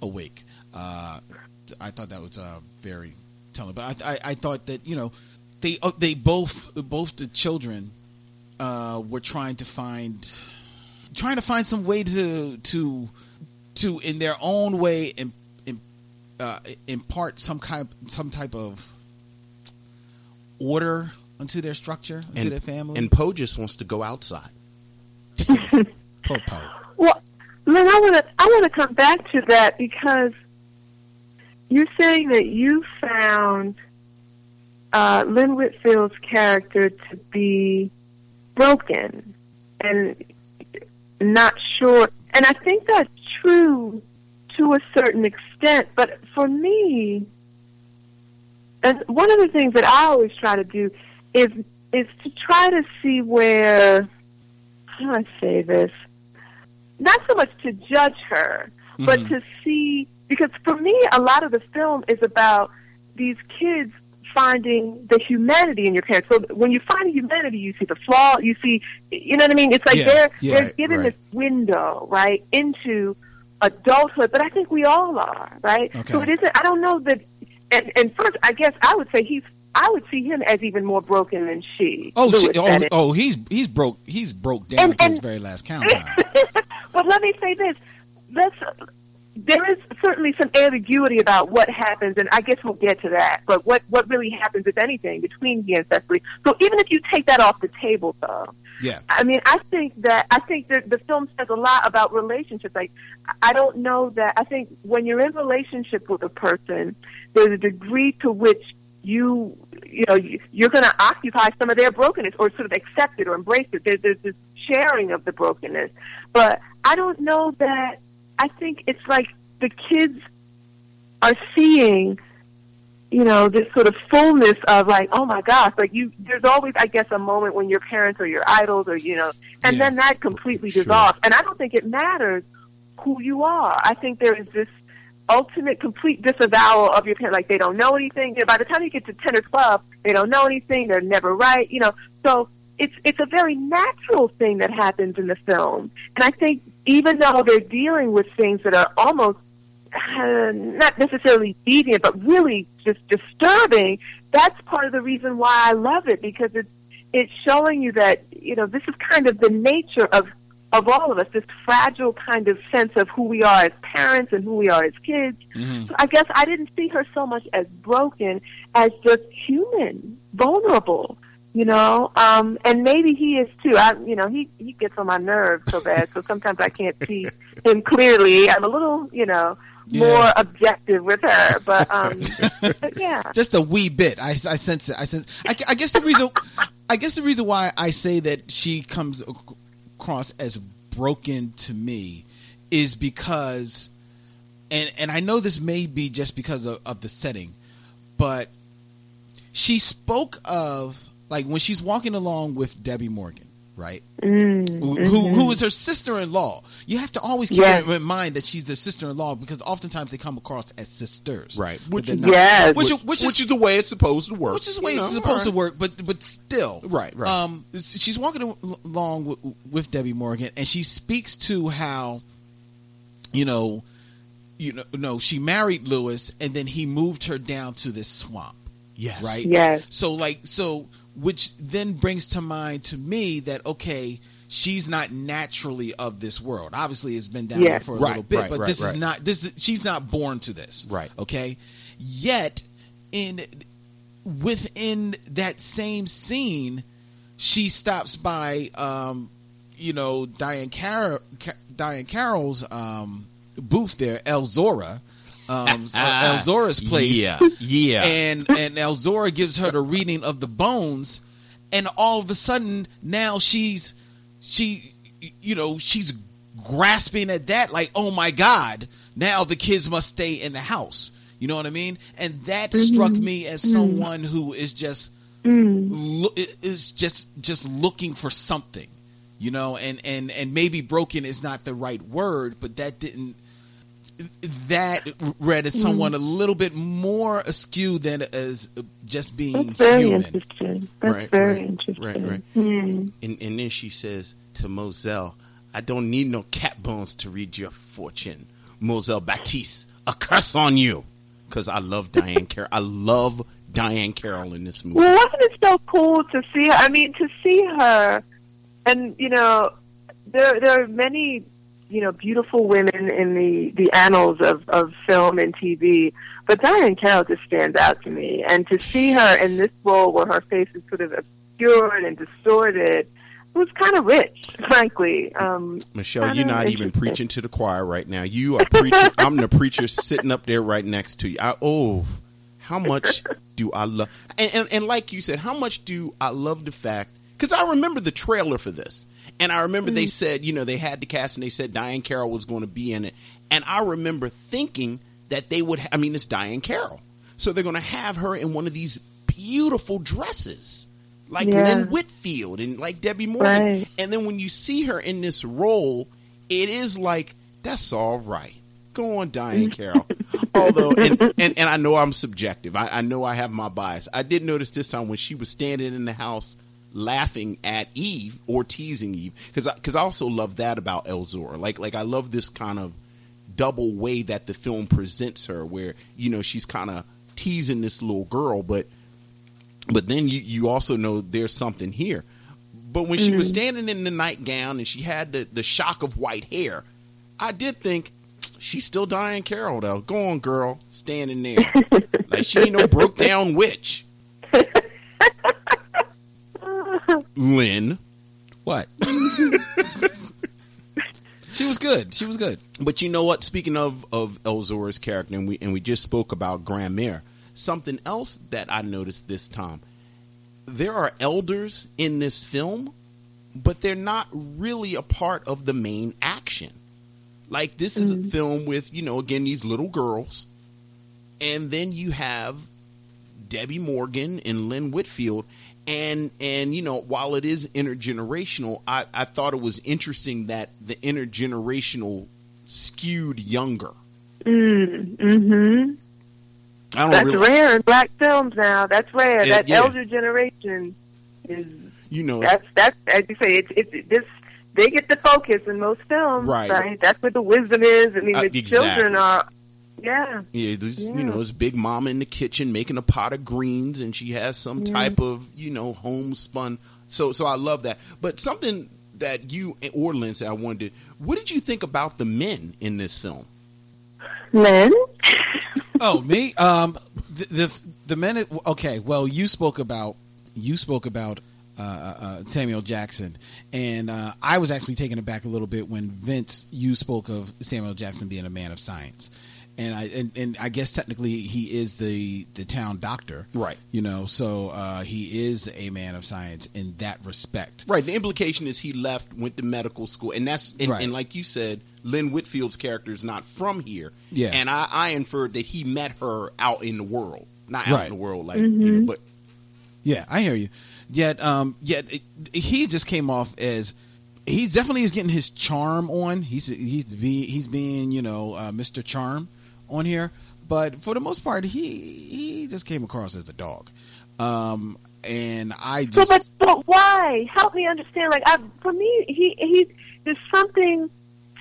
awake. I thought that was very telling. But I thought that, you know, they both the children were trying to find some way to in their own way impart some type of order into their structure, into their family. And Poe just wants to go outside. Poe. Well, Lynn, I want to come back to that, because you're saying that you found Lynn Whitfield's character to be broken and not sure. And I think that's true to a certain extent, but for me, and one of the things that I always try to do is to try to see where, how do I say this, not so much to judge her, mm-hmm. but to see, because for me, a lot of the film is about these kids finding the humanity in your parents. So when you find the humanity, you see the flaw, you see, you know what I mean? It's like they're given right. this window, right, into adulthood, but I think we all are, right? Okay. So it isn't, I don't know that, and first, I guess I would say I would see him as even more broken than she. Oh, Lewis, he's broke. He's broke down to his very last count. But let me say this: there is certainly some ambiguity about what happens, and I guess we'll get to that. But what really happens, if anything, between he and Cecily? So even if you take that off the table, though, yeah, I mean, I think that the film says a lot about relationships. Like, I don't know that I think when you're in a relationship with a person, there's a degree to which you're going to occupy some of their brokenness, or sort of accept it or embrace it. There's this sharing of the brokenness. But I don't know that, I think it's like the kids are seeing, you know, this sort of fullness of like, oh my gosh, like there's always, I guess, a moment when your parents or your idols or, you know, and then that completely dissolves. And I don't think it matters who you are. I think there is this ultimate complete disavowal of your parents, like they don't know anything. You know, by the time you get to 10 or 12, they don't know anything, they're never right, you know. So it's a very natural thing that happens in the film. And I think even though they're dealing with things that are almost not necessarily deviant, but really just disturbing, that's part of the reason why I love it, because it's showing you that, you know, this is kind of the nature of all of us, this fragile kind of sense of who we are as parents and who we are as kids. Mm. So I guess I didn't see her so much as broken as just human, vulnerable, you know. And maybe he is too. He gets on my nerves so bad, so sometimes I can't see him clearly. I'm a little, more objective with her, but yeah, just a wee bit. I sense it. I guess the reason. I guess the reason why I say that she comes across as broken to me is because, and I know this may be just because of the setting, but she spoke of, like, when she's walking along with Debbie Morgan, right? Mm-hmm. Who is her sister-in-law. You have to always keep in mind that she's their sister-in-law, because oftentimes they come across as sisters, right? Which is the way it's supposed to work. Which is the way it's supposed to work, but still, right. She's walking along with Debbie Morgan, and she speaks to how, she married Lewis, and then he moved her down to this swamp. Yes. Right. Yes. So. Which then brings to mind to me that, okay, she's not naturally of this world. Obviously, it's been down there for a little bit, but this is not. She's not born to this, right? Okay. Yet, within that same scene, she stops by, Diahann Carroll's booth there, Elzora. Elzora's place, and Elzora gives her the reading of the bones, and all of a sudden now she's grasping at that, like, oh my God, now the kids must stay in the house, you know what I mean? And that struck me as someone who is just looking for something, and maybe broken is not the right word, but that read as someone a little bit more askew than as just being human. That's very interesting. Right. Mm. And then she says to Moselle, "I don't need no cat bones to read your fortune. Moselle Baptiste, a curse on you." Because I love Diahann Carroll. I love Diahann Carroll in this movie. Well, wasn't it so cool to see her? I mean, to see her, and, there are many... beautiful women in the annals of film and TV. But Diahann Carroll just stands out to me. And to see her in this role where her face is sort of obscured and distorted, it was kind of rich, frankly. Michelle, you're not even preaching to the choir right now. You are preaching. I'm the preacher sitting up there right next to you. How much do I love? And like you said, how much do I love the fact? Because I remember the trailer for this. And I remember they said, they had the cast and they said Diahann Carroll was going to be in it. And I remember thinking that they would, it's Diahann Carroll. So they're going to have her in one of these beautiful dresses like Lynn Whitfield and like Debbie Morgan. Right. And then when you see her in this role, it is like, that's all right. Go on, Diahann Carroll. Although, and I know I'm subjective. I know I have my bias. I did notice this time when she was standing in the house laughing at Eve or teasing Eve, because I also love that about Elzora. Like I love this kind of double way that the film presents her, where she's kind of teasing this little girl, but then you also know there's something here. But when she was standing in the nightgown and she had the shock of white hair, I did think she's still Diahann Carroll though. Go on, girl, standing there like she ain't no broke down witch. Lynn, what? She was good. But you know what? Speaking of Elzora's character, and we just spoke about Grandmère. Something else that I noticed this time: there are elders in this film, but they're not really a part of the main action. Like, this is a film with again these little girls, and then you have Debbie Morgan and Lynn Whitfield. And while it is intergenerational, I thought it was interesting that the intergenerational skewed younger. Mm-hmm. That's really rare in black films now. That's rare. Elder generation is that's as you say. It's this. They get the focus in most films, right? That's where the wisdom is. The children are You know, it's Big Mama in the kitchen making a pot of greens, and she has some type of, you know, homespun. So I love that. But something that you or Lynn said, I wondered, what did you think about the men in this film? Men? Oh, me? The men. Okay. Well, you spoke about Samuel Jackson, and I was actually taken aback a little bit when Vince, you spoke of Samuel Jackson being a man of science, and I guess technically he is the town doctor, right? You know, so he is a man of science in that respect, right? The implication is he left, went to medical school, and like you said, Lynn Whitfield's character is not from here, yeah. And I inferred that he met her out in the world, not out in the world, like, you know, but yeah, I hear you. Yet he just came off as he definitely is getting his charm on. He's being you know, Mr. Charm on here, but for the most part, he just came across as a dog. And I just but why? Help me understand. Like, for me, he there's something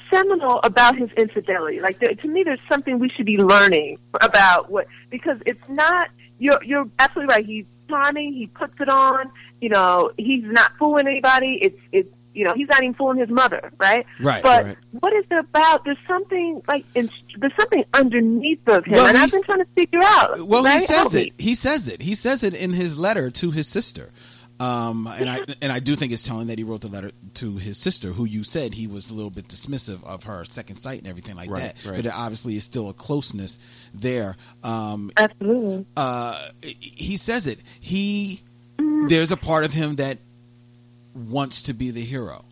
seminal about his infidelity. Like, to me, there's something we should be learning about because it's not. You're absolutely right. He's timing. He puts it on. You know, he's not fooling anybody. It's you know, he's not even fooling his mother, right? Right. But what is it about? There's something there's something underneath of him, and I've been trying to figure out. Well, right? He says it in his letter to his sister. And I do think it's telling that he wrote the letter to his sister, who you said he was a little bit dismissive of her second sight and everything like that. Right. But there obviously is still a closeness there. Absolutely. He says it. There's a part of him that wants to be the hero.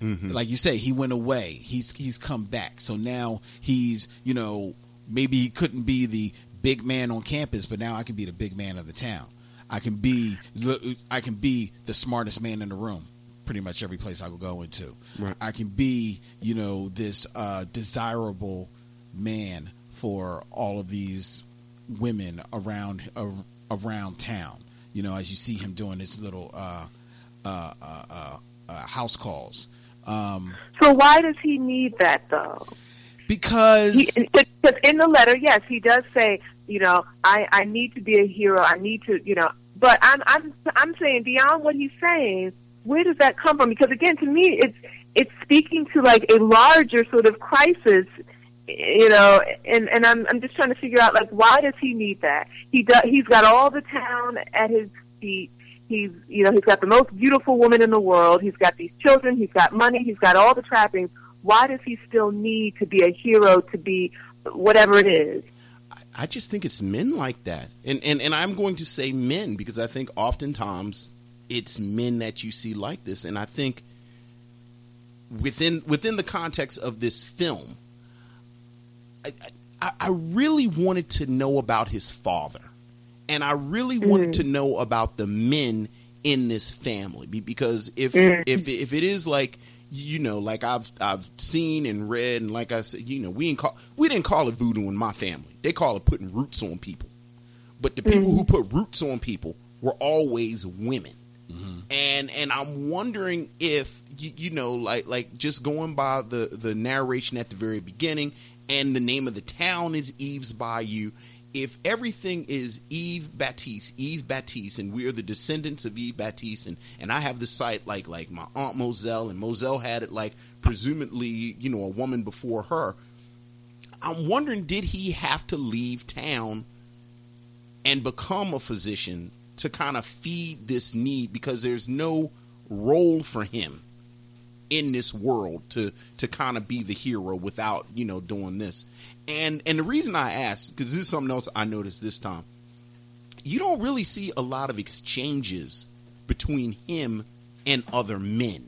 Mm-hmm. Like you say, he went away. He's come back. So now he's, you know, maybe he couldn't be the big man on campus, but now I can be the big man of the town. I can be the smartest man in the room, pretty much every place I will go into. Right. I can be, you know, this desirable man for all of these women around town. You know, as you see him doing his little house calls. So why does he need that though? Because in the letter, yes, he does say, you know, I need to be a hero. I need to, you know, but I'm saying beyond what he's saying, where does that come from? Because again, to me, it's speaking to like a larger sort of crisis, you know, and I'm just trying to figure out like, why does he need that? He's got all the town at his feet. He's got the most beautiful woman in the world. He's got these children. He's got money. He's got all the trappings. Why does he still need to be a hero, to be whatever it is? I just think it's men like that. And I'm going to say men because I think oftentimes it's men that you see like this. And I think within the context of this film, I really wanted to know about his father. And I really wanted to know about the men in this family. Because if it is like, you know, like I've seen and read, and like I said, you know, we didn't call it voodoo in my family. They call it putting roots on people. But the people who put roots on people were always women. Mm-hmm. And I'm wondering if you know, like just going by the narration at the very beginning, and the name of the town is Eve's Bayou. If everything is Eve Baptiste, and we are the descendants of Eve Baptiste, and I have the site like my aunt Moselle, and Moselle had it like presumably, you know, a woman before her, I'm wondering, did he have to leave town and become a physician to kind of feed this need? Because there's no role for him in this world to kind of be the hero without, you know, doing this. And the reason I asked, because this is something else I noticed this time, you don't really see a lot of exchanges between him and other men.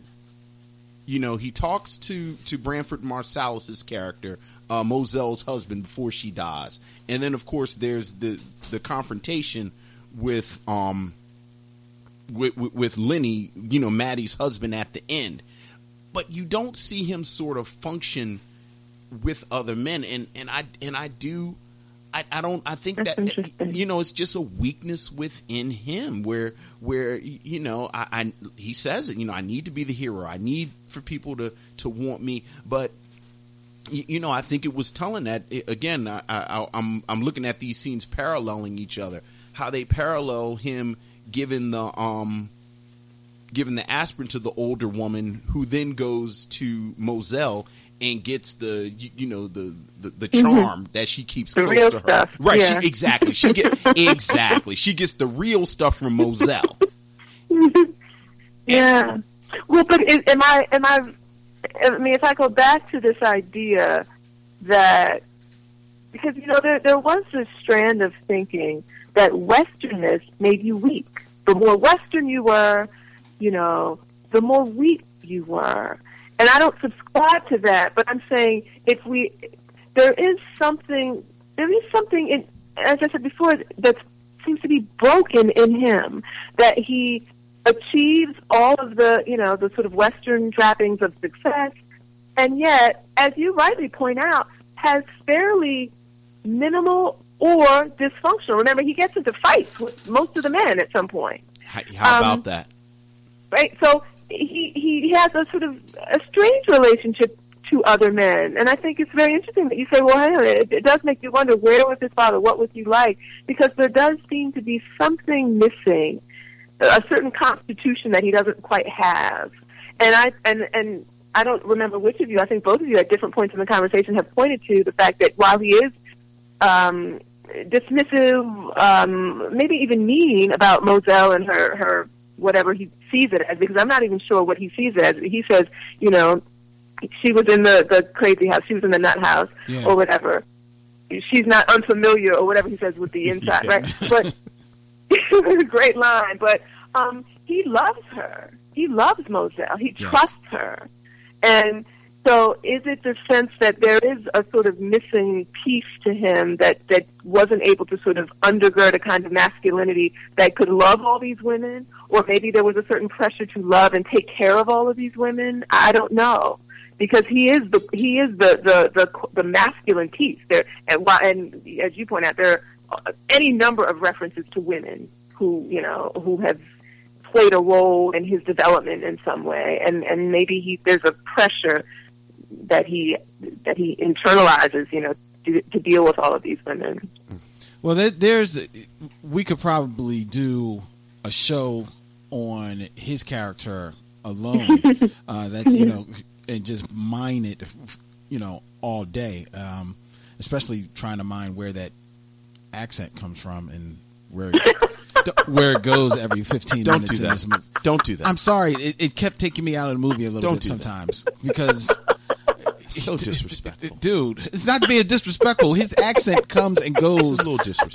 You know, he talks to Branford Marsalis' character, Moselle's husband, before she dies. And then, of course, there's the confrontation with Lenny, you know, Maddie's husband, at the end. But you don't see him sort of function with other men, and I think that, you know, it's just a weakness within him where you know, he says it, you know, I need to be the hero, I need for people to want me, but you know, I think it was telling that, again, I'm looking at these scenes paralleling each other, how they parallel him giving the aspirin to the older woman, who then goes to Moselle and gets the, you know, the charm mm-hmm. that she keeps the close real to her. Stuff. Right. Yeah. She gets the real stuff from Moselle. Mm-hmm. Yeah. Well, but I mean, if I go back to this idea that, because, you know, there was this strand of thinking that Westernness made you weak. The more Western you were, you know, the more weak you were. And I don't subscribe to that, but I'm saying there is something in, as I said before, that seems to be broken in him, that he achieves all of the, you know, the sort of Western trappings of success, and yet, as you rightly point out, has fairly minimal or dysfunctional. Remember, he gets into fights with most of the men at some point. How about that? Right, so he has a sort of a strange relationship to other men, and I think it's very interesting that you say, well, hey, it does make you wonder, where was his father, what was he like, because there does seem to be something missing, a certain constitution that he doesn't quite have. And I don't remember which of you, I think both of you at different points in the conversation have pointed to the fact that while he is dismissive, maybe even mean about Moselle and her whatever he sees it as, because I'm not even sure what he sees it as. He says, you know, she was in the crazy house, she was in the nut house, yeah, or whatever. She's not unfamiliar, or whatever he says, with the inside, yeah, right? But it's a great line, but he loves her. He loves Moselle. He trusts her. And so is it the sense that there is a sort of missing piece to him that wasn't able to sort of undergird a kind of masculinity that could love all these women? Or maybe there was a certain pressure to love and take care of all of these women? I don't know. Because he is the masculine piece there, and as you point out, there are any number of references to women who have played a role in his development in some way, and maybe there's a pressure that he internalizes, you know, to deal with all of these women. Well, we could probably do a show on his character alone. That's, you know. And just mine it, you know, all day, especially trying to mine where that accent comes from and where it goes every 15 minutes in this movie. Don't do that. I'm sorry. It kept taking me out of the movie a little bit sometimes because it's so disrespectful. Dude, it's not being disrespectful. His accent comes and goes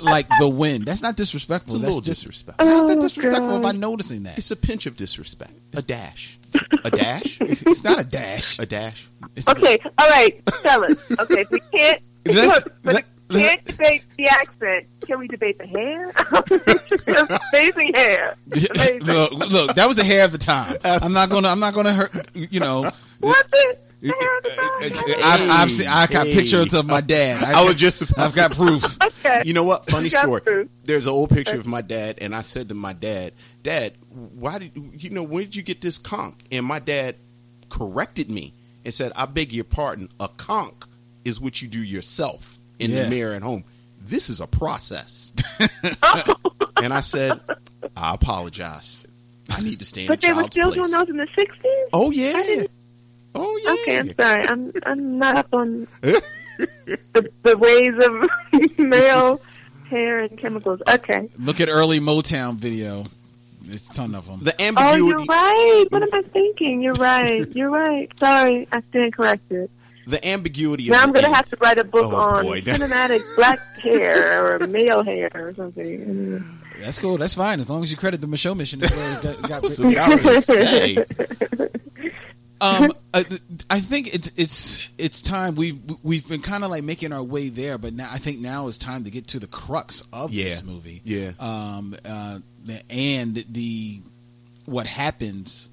like the wind. That's not disrespectful. That's disrespectful. How's that disrespectful by noticing that? It's a pinch of disrespect. A dash. A dash? It's not a dash. A dash. It's okay, all right, fellas. Okay, if we can't debate the accent, can we debate the hair? Amazing hair. Amazing. Look, that was the hair of the time. I'm not gonna hurt. You know. What's it? The hair of the time. I've got pictures of my dad. I've got proof. Okay. You know what? Funny story. Proof. There's an old picture of my dad, and I said to my dad, "Dad, why did you know? When did you get this conch?" And my dad corrected me and said, "I beg your pardon. A conch is what you do yourself in the mirror at home. This is a process." And I said, "I apologize. I need to stay in the child's place." But they were still doing those in the 60s. Oh yeah. Oh yeah. Okay, I'm sorry. I'm not up on the ways of male hair and chemicals. Okay. Look at early Motown video. There's a ton of them. The ambiguity. Oh, you're right. What am I thinking? You're right. You're right. Sorry, I stand corrected. The ambiguity. Now I'm going to have to write a book on cinematic black hair or male hair or something. That's cool. That's fine. As long as you credit the Michelle Mission. I think it's time. We've been kind of like making our way there, but now I think it's time to get to the crux of this movie. Yeah. And what happens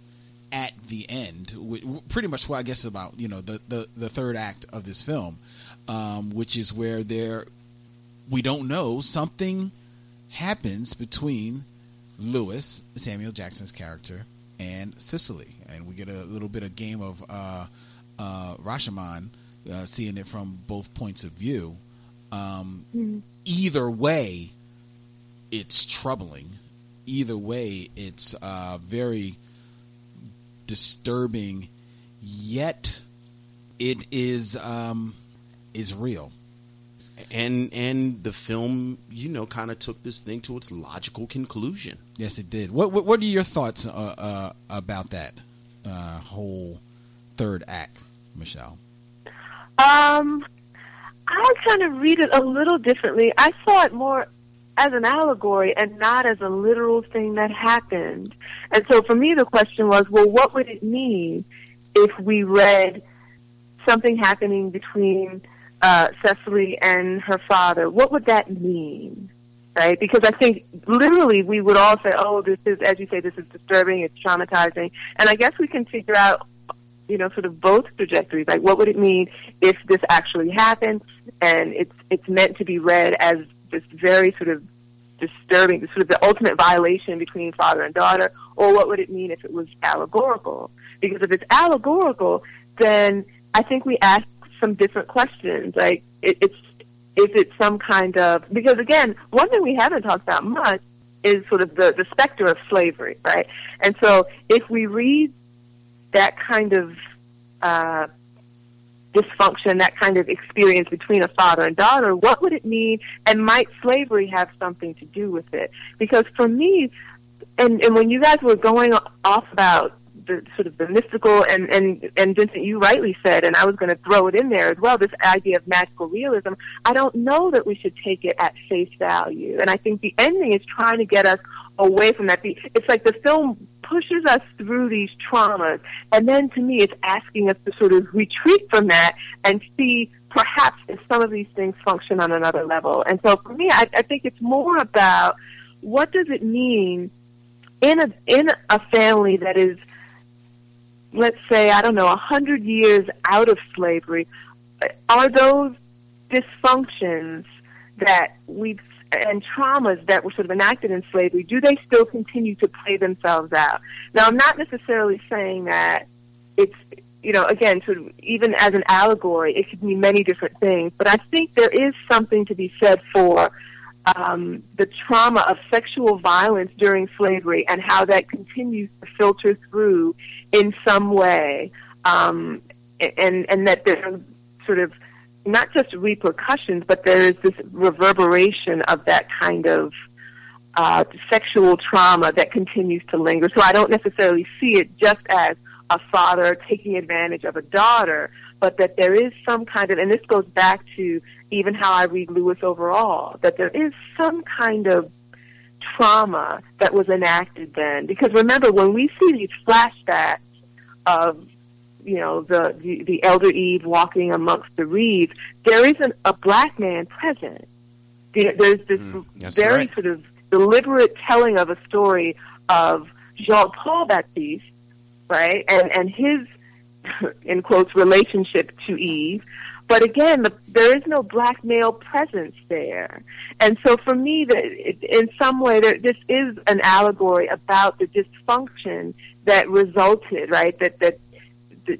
at the end, pretty much what I guess is about, you know, the third act of this film, which is where we don't know, something happens between Lewis, Samuel Jackson's character, and Cicely, and we get a little bit of game of Rashomon seeing it from both points of view. Either way, it's troubling. Either way, it's very disturbing, yet it is real. And the film, you know, kind of took this thing to its logical conclusion. Yes, it did. What are your thoughts about that whole third act, Michelle? I kind of read it a little differently. I saw it more as an allegory and not as a literal thing that happened. And so for me, the question was, well, what would it mean if we read something happening between Cecily and her father? What would that mean? Right? Because I think literally we would all say, oh, this is, as you say, this is disturbing, it's traumatizing. And I guess we can figure out, you know, sort of both trajectories. Like, what would it mean if this actually happened? And it's meant to be read as this very sort of disturbing, sort of the ultimate violation between father and daughter. Or what would it mean if it was allegorical? Because if it's allegorical, then I think we ask some different questions. Like, is it some kind of, because again, one thing we haven't talked about much is sort of the specter of slavery, right? And so if we read that kind of dysfunction, that kind of experience between a father and daughter, what would it mean? And might slavery have something to do with it? Because for me, and when you guys were going off about the sort of the mystical, and Vincent, you rightly said, and I was going to throw it in there as well, this idea of magical realism, I don't know that we should take it at face value. And I think the ending is trying to get us away from that. It's like the film pushes us through these traumas, and then to me it's asking us to sort of retreat from that and see perhaps if some of these things function on another level. And so for me, I think it's more about what does it mean in a family that is, let's say, I don't know, 100 years out of slavery. Are those dysfunctions that we've and traumas that were sort of enacted in slavery, do they still continue to play themselves out? Now, I'm not necessarily saying that it's, you know, again, sort of even as an allegory, it could mean many different things, but I think there is something to be said for the trauma of sexual violence during slavery and how that continues to filter through in some way, and that there's sort of not just repercussions, but there is this reverberation of that kind of sexual trauma that continues to linger. So I don't necessarily see it just as a father taking advantage of a daughter, but that there is some kind of, and this goes back to even how I read Lewis overall, that there is some kind of trauma that was enacted then. Because remember, when we see these flashbacks of, you know, the elder Eve walking amongst the reeds, there isn't a black man present. There's this very right. sort of deliberate telling of a story of Jean-Paul Baptiste, right, and his, in quotes, relationship to Eve. But again, there is no black male presence there. And so for me, in some way, this is an allegory about the dysfunction that resulted, right, that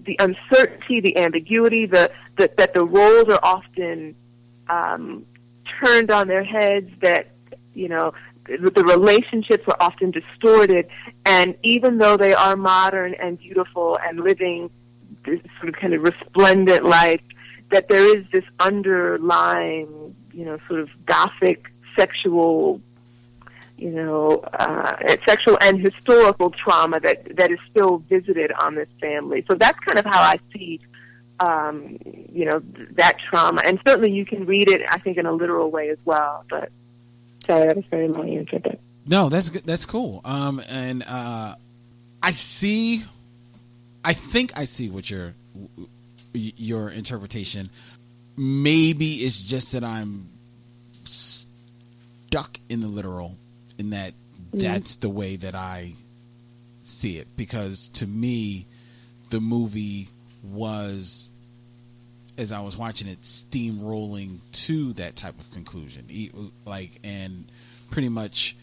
the uncertainty, the ambiguity, that the roles are often turned on their heads, that, you know, the relationships are often distorted. And even though they are modern and beautiful and living this sort of kind of resplendent life, that there is this underlying, you know, sort of Gothic sexual, you know, sexual and historical trauma that is still visited on this family. So that's kind of how I see, you know, that trauma. And certainly you can read it, I think, in a literal way as well. But sorry, that was very long answer. But no, that's cool. I think I see what your interpretation. Maybe it's just that I'm stuck in the literal. And that's the way that I see it, because to me the movie was, as I was watching it, steamrolling to that type of conclusion, like, and pretty much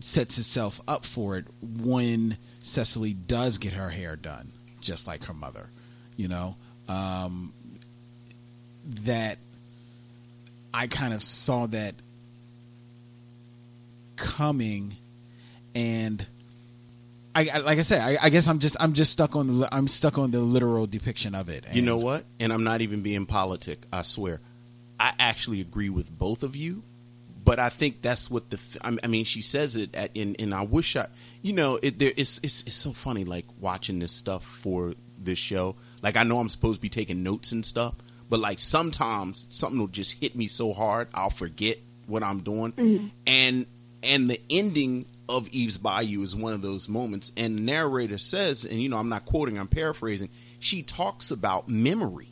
sets itself up for it when Cecily does get her hair done just like her mother, you know, that I kind of saw that coming, and I like I said, I guess I'm just stuck on the literal depiction of it. And you know what? And I'm not even being politic. I swear, I actually agree with both of you. But I think that's what the I mean. She says it at, and I wish I, you know, it's so funny, like watching this stuff for this show. Like I know I'm supposed to be taking notes and stuff, but like sometimes something will just hit me so hard I'll forget what I'm doing. Mm-hmm. And the ending of Eve's Bayou is one of those moments. And the narrator says, and you know, I'm not quoting, I'm paraphrasing. She talks about memory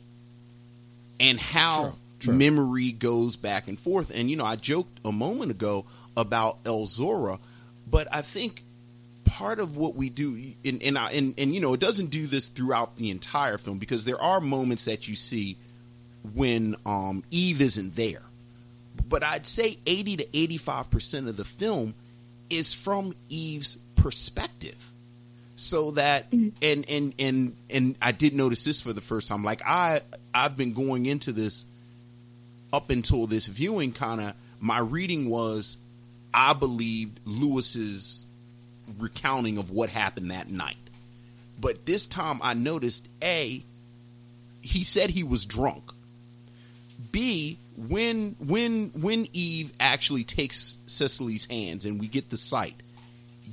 and how. True. True. Memory goes back and forth. And, you know, I joked a moment ago about Elzora, but I think part of what we do, and you know, it doesn't do this throughout the entire film, because there are moments that you see when Eve isn't there. But I'd say 80 to 85% of the film is from Eve's perspective. So that, and I did notice this for the first time. Like, I've been going into this up until this viewing, kind of my reading was I believed Lewis's recounting of what happened that night. But this time I noticed, A, he said he was drunk. B, when Eve actually takes Cicely's hands and we get the sight,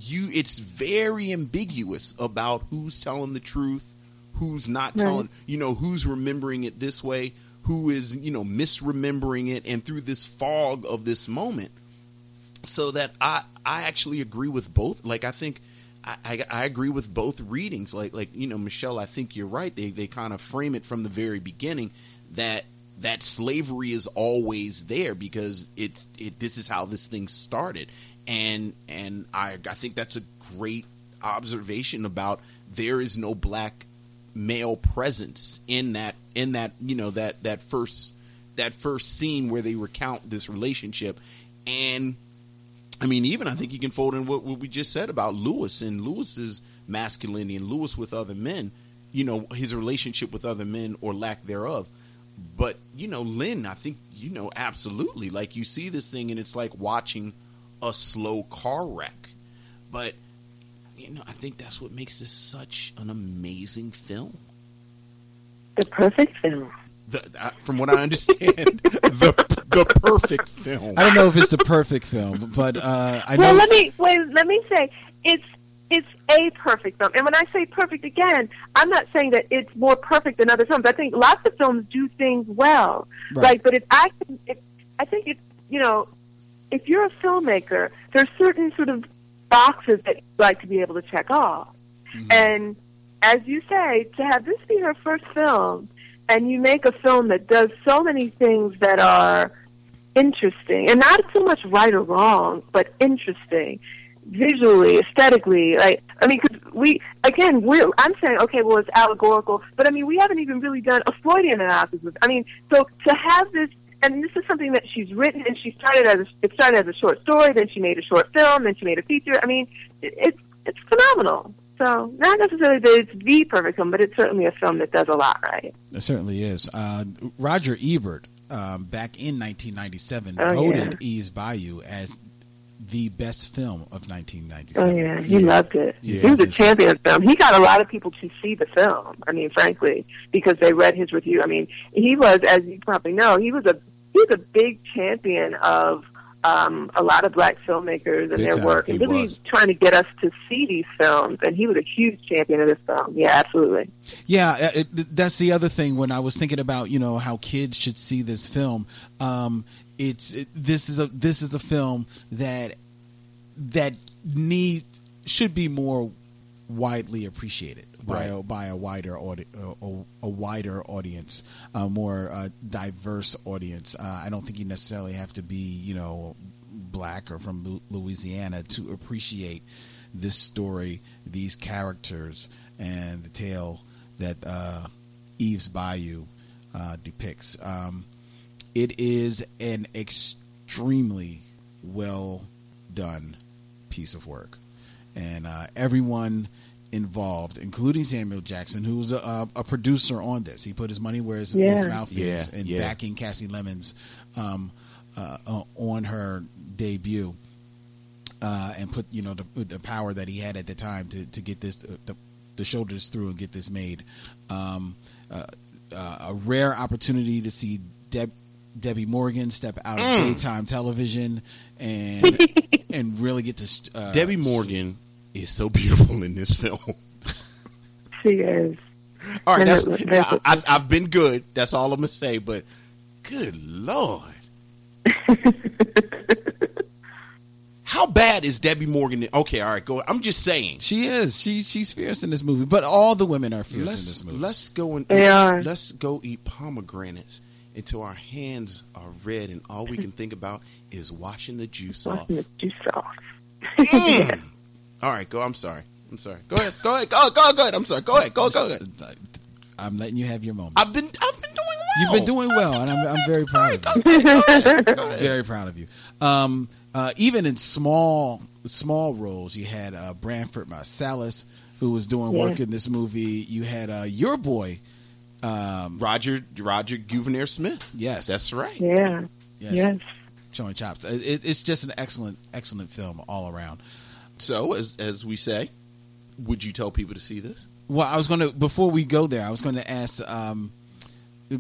it's very ambiguous about who's telling the truth, who's not telling, you know, who's remembering it this way, who is, you know, misremembering it, and through this fog of this moment. So that I actually agree with both. Like, I think I agree with both readings. Like, you know, Michelle, I think you're right. They kind of frame it from the very beginning that slavery is always there because this is how this thing started. And I think that's a great observation about there is no black male presence in that you know, that first scene where they recount this relationship. And I mean, even I think you can fold in what we just said about Lewis and Lewis's masculinity and Lewis with other men, you know, his relationship with other men or lack thereof. But, you know, Lynn, I think, you know, absolutely, like, you see this thing and it's like watching a slow car wreck. But, you know, I think that's what makes this such an amazing film. The perfect film. From what I understand, the perfect film. I don't know if it's the perfect film, but I know. Well, let me say it's a perfect film. And when I say perfect again, I'm not saying that it's more perfect than other films. I think lots of films do things well, right? Like, but I think it's, you know, if you're a filmmaker, there's certain sort of boxes that you'd like to be able to check off. Mm-hmm. And as you say, to have this be her first film, and you make a film that does so many things that are interesting, and not so much right or wrong, but interesting, visually, aesthetically. Like, I mean, because I'm saying, okay, well, it's allegorical, but I mean, we haven't even really done a Freudian analysis. I mean, so to have this, and this is something that she's written, and it started as a short story, then she made a short film, then she made a feature. I mean, it's phenomenal. So not necessarily that it's the perfect film, but it's certainly a film that does a lot right. It certainly is. Roger Ebert, back in 1997, voted Eve's Bayou as the best film of 1997. Oh, yeah. He loved it. Yeah, he was a champion of film. He got a lot of people to see the film, I mean, frankly, because they read his review. I mean, he was, as you probably know, he was a big champion of a lot of black filmmakers and their work, and really trying to get us to see these films. And he was a huge champion of this film. Yeah, absolutely. Yeah, that's the other thing. When I was thinking about, you know, how kids should see this film, this is a film that should be more widely appreciated. Right. By a wider audience, a more diverse audience. I don't think you necessarily have to be, you know, black or from Louisiana to appreciate this story, these characters, and the tale that Eve's Bayou depicts. It is an extremely well done piece of work, and everyone involved, including Samuel Jackson, who was a producer on this. He put his money where his mouth is in backing Kasi Lemmons on her debut, and put the power that he had at the time to get this the shoulders through and get this made. A rare opportunity to see Debbie Morgan step out of daytime television and really get to Debbie Morgan is so beautiful in this film. She is. All right, I've been good. That's all I'm gonna say. But good Lord, how bad is Debbie Morgan? Okay, all right, go. I'm just saying she is. She's fierce in this movie. But all the women are fierce in this movie. Let's go Let's go eat pomegranates until our hands are red and all we can think about is washing the juice off. Washing the juice off. Yeah. All right, go. I'm sorry. Go ahead. I'm sorry. Go ahead. I'm letting you have your moment. I've been doing well. You've been doing well, I'm very proud of you. Go ahead. Very proud of you. Even in small roles, you had Branford Marsalis, who was doing work in this movie. You had your boy, Roger Gouverneur Smith. Yes, that's right. Yeah. Yes. Showing chops. It's just an excellent film all around. So, as we say, would you tell people to see this? Well, I was going to, before we go there, I was going to ask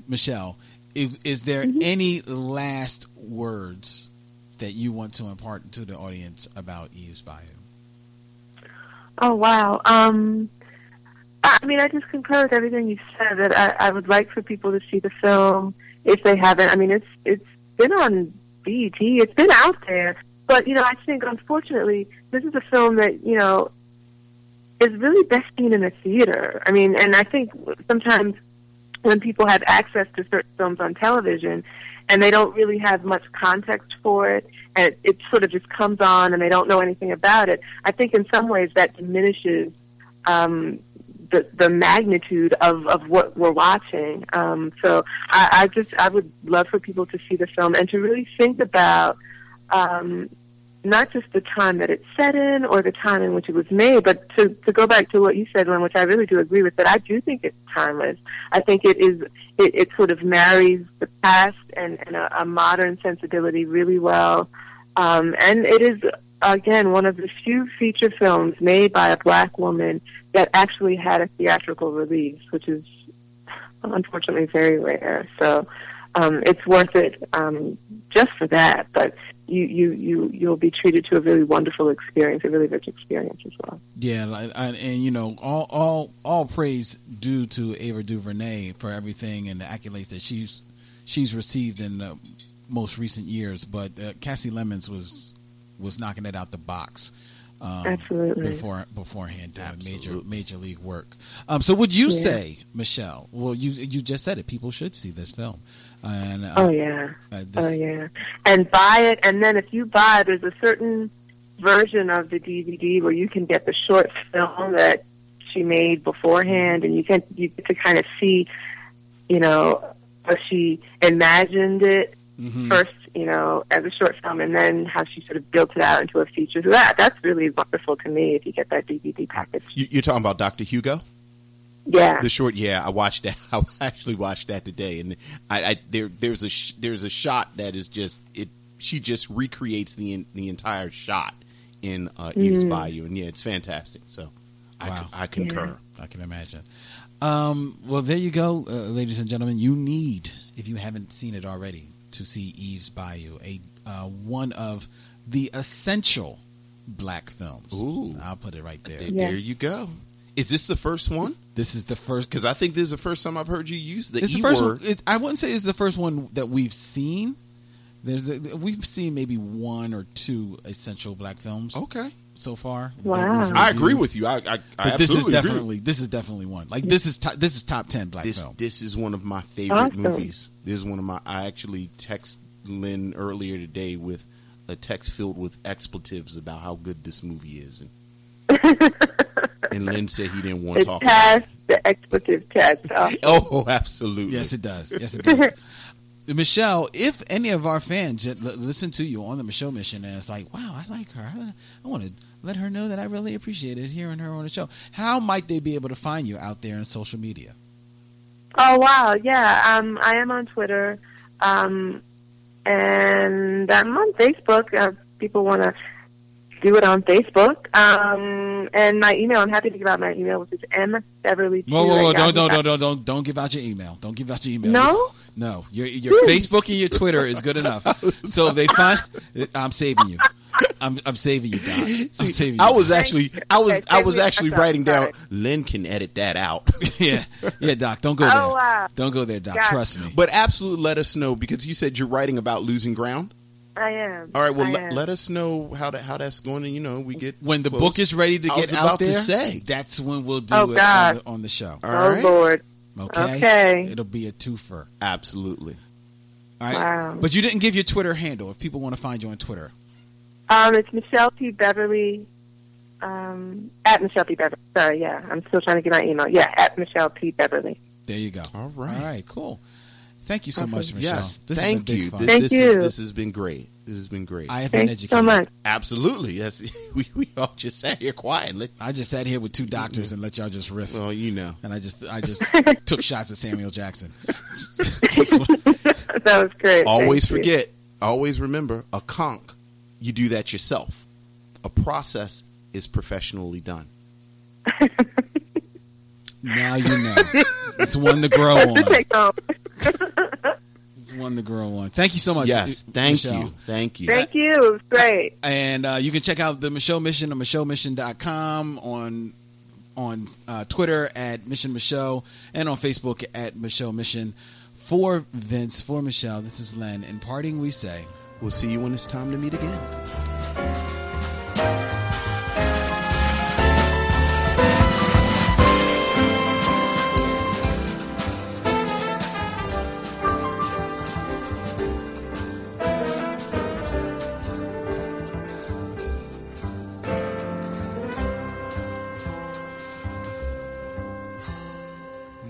Michelle, is there any last words that you want to impart to the audience about Eve's Bayou? Oh, wow. I just concur with everything you said, that I would like for people to see the film if they haven't. I mean, it's been on BET. It's been out there. But, I think, unfortunately, this is a film that, is really best seen in a theater. I mean, and I think sometimes when people have access to certain films on television and they don't really have much context for it, and it sort of just comes on and they don't know anything about it, I think in some ways that diminishes the magnitude of what we're watching. So I would love for people to see the film and to really think about not just the time that it's set in or the time in which it was made, but to go back to what you said, Lynn, which I really do agree with, that I do think it's timeless. I think it sort of marries the past and a modern sensibility really well. And it is, again, one of the few feature films made by a black woman that actually had a theatrical release, which is unfortunately very rare. So it's worth it just for that. But you'll be treated to a really wonderful experience, a really rich experience as well. Yeah, all praise due to Ava DuVernay for everything and the accolades that she's received in the most recent years. But Kasi Lemmons was knocking it out the box. Absolutely. Beforehand, Absolutely. Major league work. So would you say, Michelle? Well, you just said it. People should see this film. And, and buy it. And then if you buy it, there's a certain version of the DVD where you can get the short film that she made beforehand, and you get to kind of see, how she imagined it first, as a short film, and then how she sort of built it out into a feature. So that's really wonderful to me if you get that DVD package. You're talking about Dr. Hugo? Yeah, the short. Yeah, I watched that. I actually watched that today, and there's a shot that is just it. She just recreates the entire shot in Eve's Bayou, and it's fantastic. So, wow. I concur. Yeah. I can imagine. Well, there you go, ladies and gentlemen. You need, if you haven't seen it already, to see Eve's Bayou, one of the essential black films. Ooh, I'll put it right there. There you go. Is this the first one? This is the first, because I think this is the first time I've heard you use the E word. I wouldn't say it's the first one that we've seen. We've seen maybe one or two essential black films. Okay, so far. Wow, I agree with you. I but this is definitely one. Like this is top 10 black film. This is one of my favorite movies. This is one of my. I actually texted Lynn earlier today with a text filled with expletives about how good this movie is. And Lynn said he didn't want to talk about it. It passed the expletive test. Oh, absolutely. Yes, it does. Michelle, if any of our fans listen to you on the Michelle Mission and it's like, wow, I like her, I want to let her know that I really appreciated hearing her on the show, how might they be able to find you out there in social media? Oh, wow, yeah. I am on Twitter, and I'm on Facebook. People want to do it on Facebook. And my email, I'm happy to give out my email, which is mbeverly2. Whoa, don't give out your email. Don't give out your email. No? No, your Facebook and your Twitter is good enough. So if they find, I'm saving you. I'm saving you, Doc. I was actually writing down. Lynn can edit that out. yeah, Doc. Don't go there. Wow. Don't go there, Doc. Yeah. Trust me. But absolutely, let us know, because you said you're writing about Losing Ground. I am. All right. Well, let us know how that's going, and we get when the close. Book is ready to get out there. To say that's when we'll do it on the show. All right. Lord. Okay. It'll be a twofer. Absolutely. All right. Wow. But you didn't give your Twitter handle if people want to find you on Twitter. It's Michelle P. Beverly, at Michelle P. Beverly. Sorry, yeah. I'm still trying to get my email. Yeah, at Michelle P. Beverly. There you go. All right, cool. Thank you so much, Michelle. Yes, thank you. This has been great. This has been great. I have been educated. So much. Absolutely. Yes. We all just sat here quiet. I just sat here with two doctors and let y'all just riff. Well, And I just took shots at Samuel Jackson. That was great. Always remember, a conch, you do that yourself. A process is professionally done. Now you know. It's one to grow on. One to grow on. Thank you so much. Yes, thank you, Michelle. Thank you. It was great. And you can check out the Michelle Mission on michellemission.com, on Twitter at Mission Michelle, and on Facebook at Michelle Mission. For Vince, for Michelle, this is Len. In parting, we say, we'll see you when it's time to meet again.